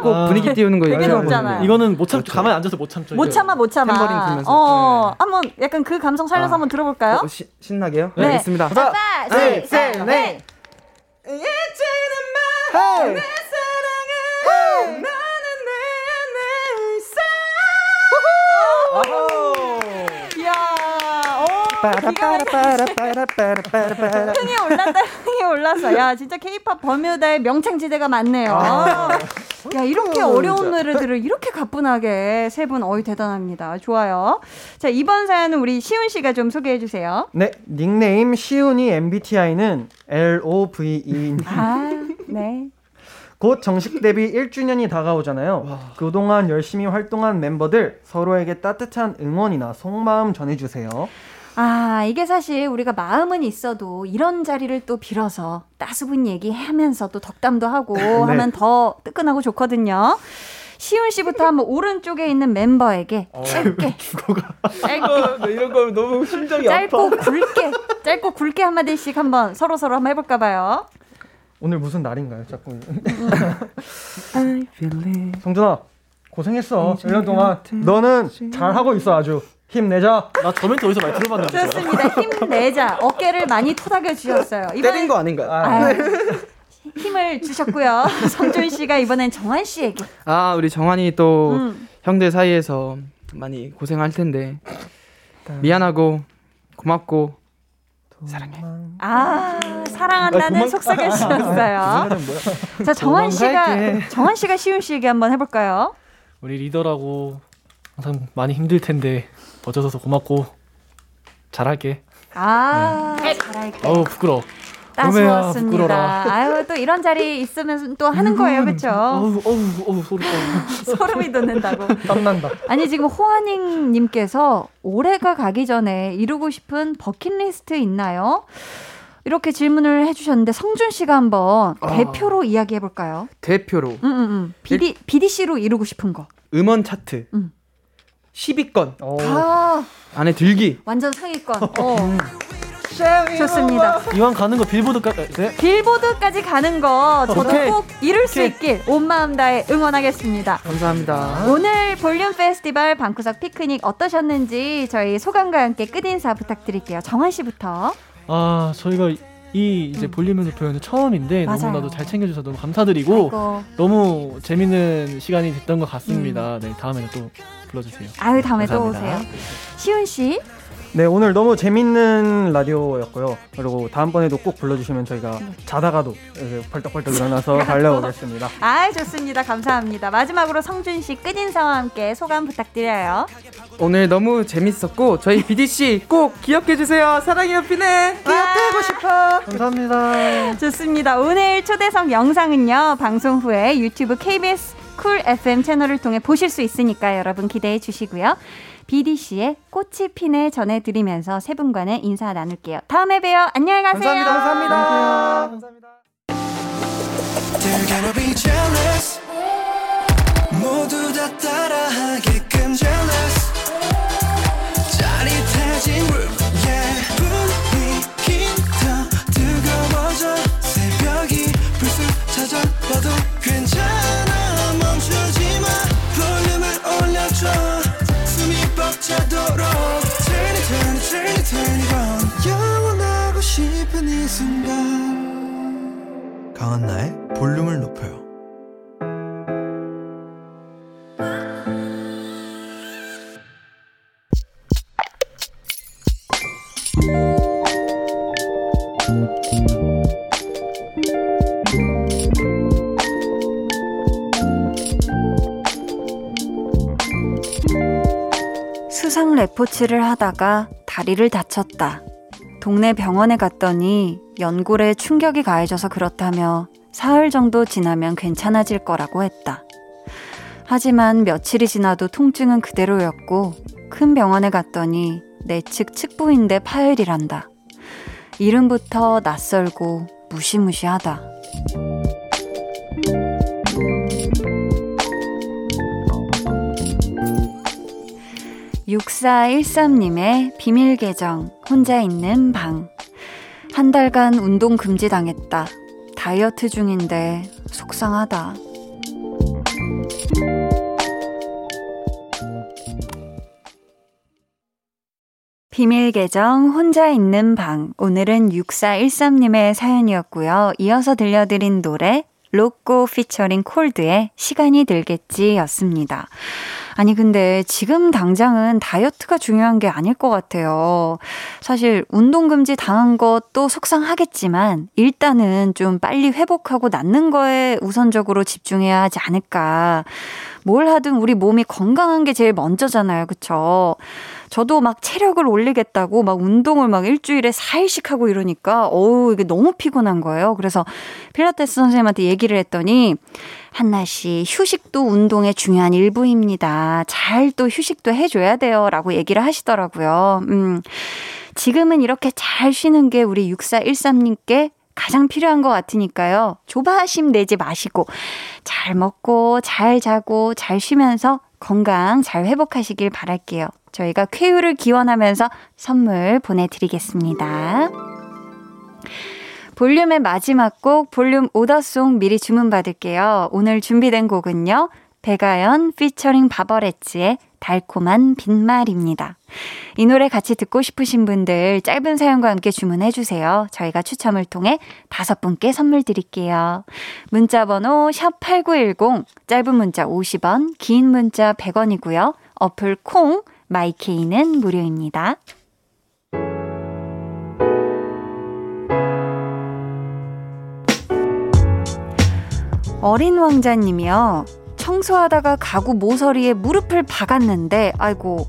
꼭 아, 분위기 띄우는 거 되게 높잖아요. 이거는 못 참죠. 가만히 앉아서 못 참죠. 못 참아 못 참아. 탬버린 들면서. 어, 네. 한번 약간 그 감성 살려서 아. 한번 들어볼까요? 어, 시, 신나게요? 네, 알겠습니다. 하나, 둘, 셋, 넷. 잊지는 마. 내 사랑을 나는 내내 사. 야, 오. 빠라빠라빠라빠라빠라빠라. 흥이 올랐다. 흥이 올라서. 야, 진짜 K-팝 버뮤다의 명창지대가 많네요. 아. 야, 이렇게 어려운 노래들을 이렇게 가뿐하게 세 분 어이 대단합니다. 좋아요. 자, 이번 사연은 우리 시훈 씨가 좀 소개해 주세요. 네, 닉네임 시훈이 엠비티아이는 엘 오 브이 이입니다. 아, 네. 곧 정식 데뷔 일 주년이 다가오잖아요. 와. 그동안 열심히 활동한 멤버들 서로에게 따뜻한 응원이나 속마음 전해주세요. 아, 이게 사실 우리가 마음은 있어도 이런 자리를 또 빌어서 따스분 얘기하면서 또 덕담도 하고 네. 하면 더 뜨끈하고 좋거든요. 시훈 씨부터 한번 오른쪽에 있는 멤버에게 짧게 죽어가. 짧게 네, 이런 거 너무 심장이 짧고 아파. 굵게 짧고 굵게 한 마디씩 한번 서로 서로 한번 해볼까 봐요. 오늘 무슨 날인가요? 자꾸 성준아 고생했어. 일 년 동안 너는 잘하고 있어. 아주 힘내자. 나 저 멘트 어디서 많이 들어봤는데. 좋습니다. 힘내자. 어깨를 많이 토닥여 주셨어요. 때린 거 아닌가요? 아, 힘을 주셨고요. 성준 씨가 이번엔 정환 씨에게. 아, 우리 정환이 또 음. 형들 사이에서 많이 고생할 텐데 미안하고 고맙고 사랑해. 아, 사랑한다는 아, 속삭여 주셨어요. 자, 정한 씨가 정한 씨가 시윤 씨에게 한번 해볼까요? 우리 리더라고 항상 많이 힘들 텐데 버텨줘서 고맙고 잘할게. 아, 네. 잘할게. 어우 부끄러워. 따스웠습니다. 아유, 또 이런 자리 있으면 또 하는 거예요, 그렇죠? 어우, 어우, 어우, 소름. 소름이 돋는다고. 땀난다. 아니, 지금 호아닝 님께서 올해가 가기 전에 이루고 싶은 버킷리스트 있나요? 이렇게 질문을 해주셨는데 성준 씨가 한번 아. 대표로 이야기해볼까요? 대표로? 응, 응, 응. 비디, 비디씨로 이루고 싶은 거. 음원 차트. 응. 십 위권. 오. 다. 안에 들기. 완전 상위권. 어. 좋습니다. 이왕 가는 거 빌보드까지 네? 빌보드까지 가는 거 저도 오케이. 꼭 이룰 오케이. 수 있길 온 마음 다해 응원하겠습니다. 감사합니다. 오늘 볼륨 페스티벌 방구석 피크닉 어떠셨는지 저희 소감과 함께 끝인사 부탁드릴게요. 정한 씨부터. 아, 저희가 이 이제 음. 볼륨에서 표현은 처음인데 맞아요. 너무나도 잘 챙겨주셔서 너무 감사드리고 아이고. 너무 재밌는 시간이 됐던 것 같습니다. 음. 네, 다음에는 또 불러주세요. 아유, 다음에 또 오세요. 시훈 씨. 네, 오늘 너무 재밌는 라디오였고요. 그리고 다음번에도 꼭 불러주시면 저희가 자다가도 벌떡벌떡 일어나서 달려오겠습니다. 아, 좋습니다. 감사합니다. 마지막으로 성준 씨 끝인사와 함께 소감 부탁드려요. 오늘 너무 재밌었고 저희 비디씨 꼭 기억해 주세요. 사랑해요, 피네. 기억되고 싶어. 감사합니다. 좋습니다. 오늘 초대석 영상은요. 방송 후에 유튜브 케이비에스 쿨 에프엠 채널을 통해 보실 수 있으니까 여러분 기대해 주시고요. 비디씨의 꽃이 피네 전해드리면서 세 분과는 인사 나눌게요. 다음에 봬요. 안녕히 가세요. 감사합니다. 감사합니다. 감사합니다. 자도록 Turn it, turn it, turn it, turn it on. 영원하고 싶은 이 순간 강한나의 볼륨을 높여요. 수상 레포츠를 하다가 다리를 다쳤다. 동네 병원에 갔더니 연골에 충격이 가해져서 그렇다며 사흘 정도 지나면 괜찮아질 거라고 했다. 하지만 며칠이 지나도 통증은 그대로였고 큰 병원에 갔더니 내측 측부인대 파열이란다. 이름부터 낯설고 무시무시하다. 육사일삼님의 비밀 계정 혼자 있는 방. 한 달간 운동 금지 당했다. 다이어트 중인데 속상하다. 비밀 계정 혼자 있는 방. 오늘은 육사일삼님의 사연이었고요. 이어서 들려드린 노래 로꼬 피처링 콜드의 시간이 들겠지 였습니다. 아니, 근데 지금 당장은 다이어트가 중요한 게 아닐 것 같아요. 사실 운동금지 당한 것도 속상하겠지만 일단은 좀 빨리 회복하고 낫는 거에 우선적으로 집중해야 하지 않을까. 뭘 하든 우리 몸이 건강한 게 제일 먼저잖아요. 그쵸? 저도 막 체력을 올리겠다고 막 운동을 막 일주일에 사 일씩 하고 이러니까 어우, 이게 너무 피곤한 거예요. 그래서 필라테스 선생님한테 얘기를 했더니 한나씨, 휴식도 운동의 중요한 일부입니다. 잘 또 휴식도 해줘야 돼요. 라고 얘기를 하시더라고요. 음, 지금은 이렇게 잘 쉬는 게 우리 육사일삼님께 가장 필요한 것 같으니까요. 조바심 내지 마시고 잘 먹고 잘 자고 잘 쉬면서 건강 잘 회복하시길 바랄게요. 저희가 쾌유를 기원하면서 선물 보내드리겠습니다. 볼륨의 마지막 곡 볼륨 오더송 미리 주문받을게요. 오늘 준비된 곡은요. 백아연 피처링 바버 레츠의 달콤한 빈말입니다. 이 노래 같이 듣고 싶으신 분들 짧은 사연과 함께 주문해주세요. 저희가 추첨을 통해 다섯 분께 선물 드릴게요. 문자번호 샵 팔구일공, 짧은 문자 오십 원, 긴 문자 백 원이고요. 어플 콩, 마이케이는 무료입니다. 어린 왕자님이요. 청소하다가 가구 모서리에 무릎을 박았는데 아이고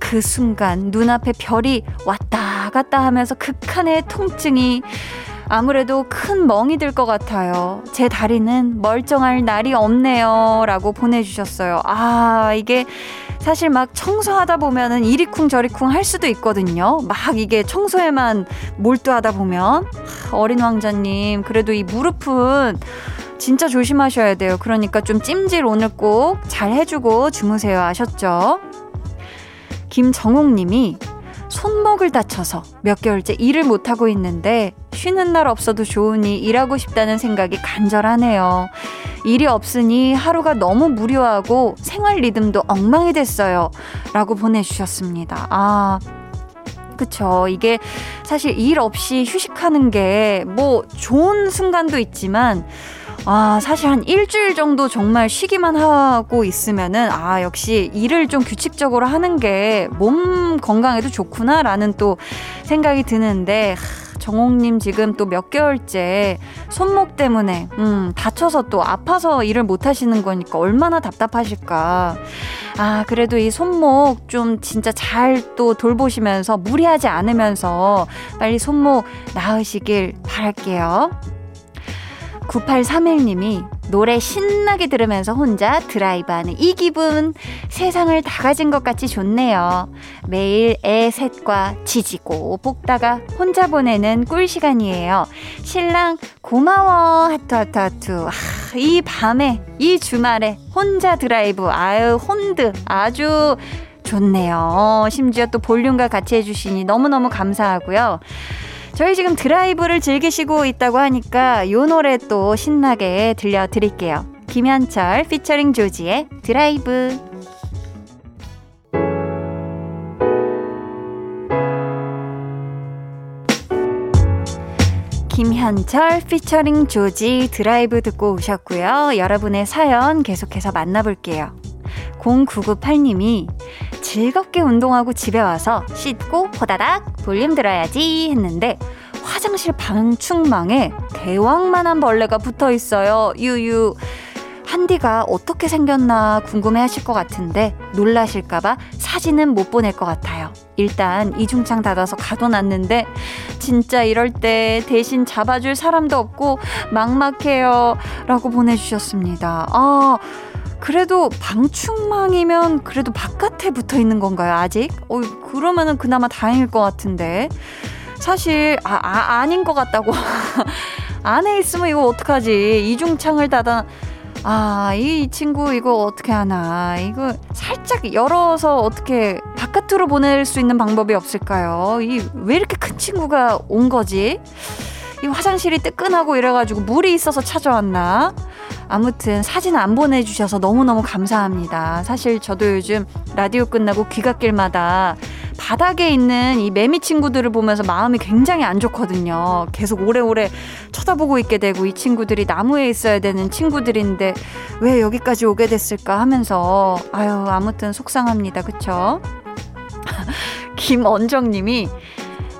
그 순간 눈앞에 별이 왔다 갔다 하면서 극한의 통증이 아무래도 큰 멍이 들 것 같아요. 제 다리는 멀쩡할 날이 없네요 라고 보내주셨어요. 아 이게 사실 막 청소하다 보면은 이리쿵 저리쿵 할 수도 있거든요. 막 이게 청소에만 몰두하다 보면 어린 왕자님 그래도 이 무릎은 진짜 조심하셔야 돼요. 그러니까 좀 찜질 오늘 꼭 잘 해주고 주무세요. 아셨죠? 김정옥 님이 손목을 다쳐서 몇 개월째 일을 못하고 있는데 쉬는 날 없어도 좋으니 일하고 싶다는 생각이 간절하네요. 일이 없으니 하루가 너무 무료하고 생활 리듬도 엉망이 됐어요. 라고 보내주셨습니다. 아... 그쵸. 이게 사실 일 없이 휴식하는 게 뭐 좋은 순간도 있지만 아, 사실 한 일주일 정도 정말 쉬기만 하고 있으면은 아, 역시 일을 좀 규칙적으로 하는 게 몸 건강에도 좋구나라는 또 생각이 드는데 하, 정옥님 지금 또 몇 개월째 손목 때문에 음, 다쳐서 또 아파서 일을 못 하시는 거니까 얼마나 답답하실까. 아, 그래도 이 손목 좀 진짜 잘 또 돌보시면서 무리하지 않으면서 빨리 손목 나으시길 바랄게요. 구팔삼일 님이 노래 신나게 들으면서 혼자 드라이브하는 이 기분 세상을 다 가진 것 같이 좋네요. 매일 애 셋과 지지고 볶다가 혼자 보내는 꿀 시간이에요. 신랑 고마워 하트 하트 하트. 아, 이 밤에 이 주말에 혼자 드라이브 아유 혼드 아주 좋네요. 심지어 또 볼륨과 같이 해주시니 너무너무 감사하고요. 저희 지금 드라이브를 즐기시고 있다고 하니까 요 노래 또 신나게 들려드릴게요. 김현철 피처링 조지의 드라이브. 김현철 피처링 조지 드라이브 듣고 오셨고요. 여러분의 사연 계속해서 만나볼게요. 공구구팔 님이 즐겁게 운동하고 집에 와서 씻고 호다닥 볼륨 들어야지 했는데 화장실 방충망에 대왕만한 벌레가 붙어있어요. 유유 한디가 어떻게 생겼나 궁금해하실 것 같은데 놀라실까봐 사진은 못 보낼 것 같아요. 일단 이중창 닫아서 가둬놨는데 진짜 이럴 때 대신 잡아줄 사람도 없고 막막해요 라고 보내주셨습니다. 아 그래도 방충망이면 그래도 바깥에 붙어있는 건가요 아직? 어, 그러면은 그나마 다행일 것 같은데 사실 아, 아, 아닌 것 같다고 안에 있으면 이거 어떡하지 이중창을 닫아 아, 이 친구 이거 어떻게 하나 이거 살짝 열어서 어떻게 바깥으로 보낼 수 있는 방법이 없을까요? 이 왜 이렇게 큰 친구가 온 거지? 이 화장실이 뜨끈하고 이래가지고 물이 있어서 찾아왔나? 아무튼 사진 안 보내주셔서 너무너무 감사합니다. 사실 저도 요즘 라디오 끝나고 귀갓길마다 바닥에 있는 이 매미 친구들을 보면서 마음이 굉장히 안 좋거든요. 계속 오래오래 쳐다보고 있게 되고 이 친구들이 나무에 있어야 되는 친구들인데 왜 여기까지 오게 됐을까 하면서 아유 아무튼 속상합니다. 그쵸? 김언정님이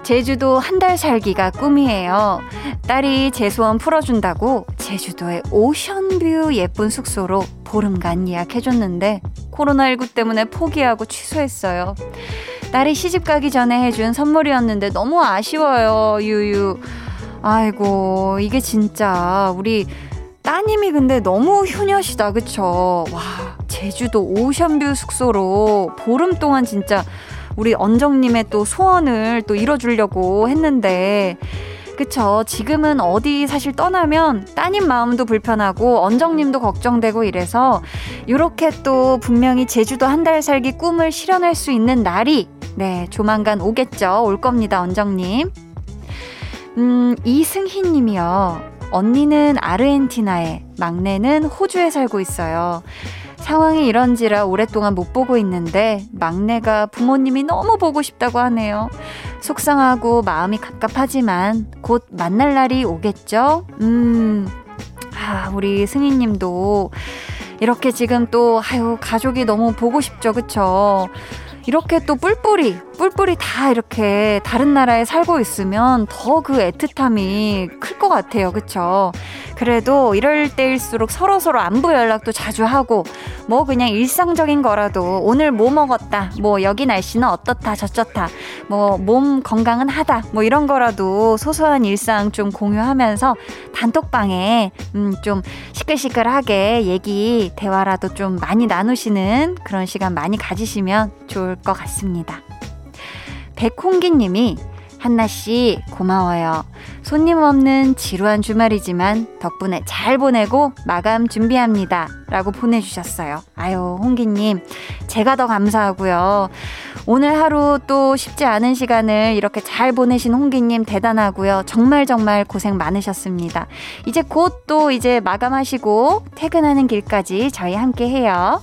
제주도 한 달 살기가 꿈이에요. 딸이 제 소원 풀어준다고 제주도의 오션뷰 예쁜 숙소로 보름간 예약해줬는데 코로나십구 때문에 포기하고 취소했어요. 딸이 시집 가기 전에 해준 선물이었는데 너무 아쉬워요. 유유 아이고 이게 진짜 우리 따님이 근데 너무 효녀시다 그쵸? 와 제주도 오션뷰 숙소로 보름 동안 진짜 우리 언정님의 또 소원을 또 이뤄주려고 했는데 그쵸 지금은 어디 사실 떠나면 따님 마음도 불편하고 언정님도 걱정되고 이래서 이렇게 또 분명히 제주도 한 달 살기 꿈을 실현할 수 있는 날이 네 조만간 오겠죠. 올 겁니다 언정님. 음 이승희 님이요. 언니는 아르헨티나에 막내는 호주에 살고 있어요. 상황이 이런지라 오랫동안 못 보고 있는데 막내가 부모님이 너무 보고 싶다고 하네요. 속상하고 마음이 갑갑하지만 곧 만날 날이 오겠죠? 음, 아, 우리 승희님도 이렇게 지금 또 아유 가족이 너무 보고 싶죠, 그쵸? 이렇게 또 뿔뿔이 뿔뿔이 다 이렇게 다른 나라에 살고 있으면 더 그 애틋함이 클 것 같아요, 그쵸? 그래도 이럴 때일수록 서로서로 안부 연락도 자주 하고 뭐 그냥 일상적인 거라도 오늘 뭐 먹었다, 뭐 여기 날씨는 어떻다 저쩌다, 뭐 몸 건강은 하다, 뭐 이런 거라도 소소한 일상 좀 공유하면서 단톡방에 음 좀 시끌시끌하게 얘기 대화라도 좀 많이 나누시는 그런 시간 많이 가지시면 좋을 것 같습니다. 백홍기님이 한나씨 고마워요. 손님 없는 지루한 주말이지만 덕분에 잘 보내고 마감 준비합니다 라고 보내주셨어요. 아유 홍기님 제가 더 감사하고요. 오늘 하루 또 쉽지 않은 시간을 이렇게 잘 보내신 홍기님 대단하고요. 정말 정말 고생 많으셨습니다. 이제 곧 또 이제 마감하시고 퇴근하는 길까지 저희 함께 해요.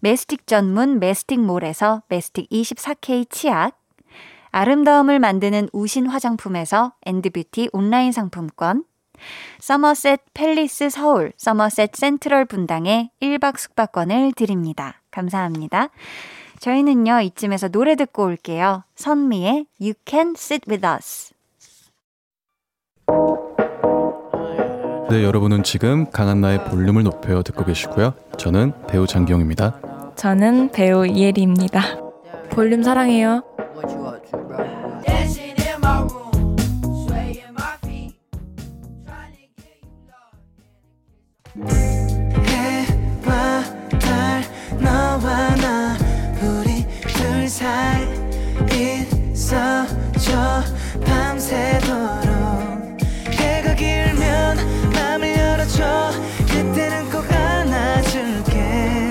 메스틱 전문 메스틱몰에서 메스틱 이십사 케이 치약, 아름다움을 만드는 우신 화장품에서 엔드뷰티 온라인 상품권, 서머셋 팰리스 서울 서머셋 센트럴 분당에 일 박 숙박권을 드립니다. 감사합니다. 저희는요 이쯤에서 노래 듣고 올게요. 선미의 You Can Sit With Us. 네, 여러분은 지금 강한나의 볼륨을 높여 듣고 계시고요. 저는 배우 장기용입니다. 저는 배우 이혜리입니다. 볼륨 사랑해요. 해와 달 너와 나 우리 둘 사이 있어줘 밤새도록 해가 길면 맘을 열어줘 그때는 꼭 안아줄게.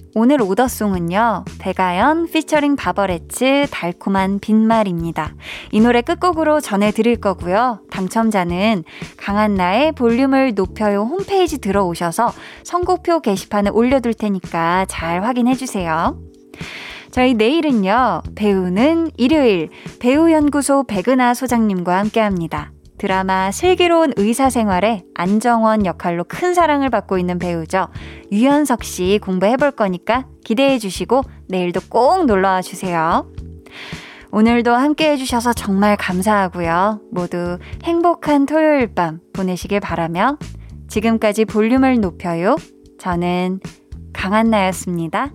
오늘 오더송은요 백아연 피처링 바버레츠 달콤한 빈말입니다. 이 노래 끝곡으로 전해드릴 거고요. 당첨자는 강한나의 볼륨을 높여요 홈페이지 들어오셔서 선곡표 게시판에 올려둘 테니까 잘 확인해주세요. 저희 내일은요 배우는 일요일 배우연구소 백은하 소장님과 함께합니다. 드라마 슬기로운 의사생활에 안정원 역할로 큰 사랑을 받고 있는 배우죠. 유연석 씨 공부해볼 거니까 기대해 주시고 내일도 꼭 놀러와 주세요. 오늘도 함께해 주셔서 정말 감사하고요. 모두 행복한 토요일 밤 보내시길 바라며 지금까지 볼륨을 높여요. 저는 강한나였습니다.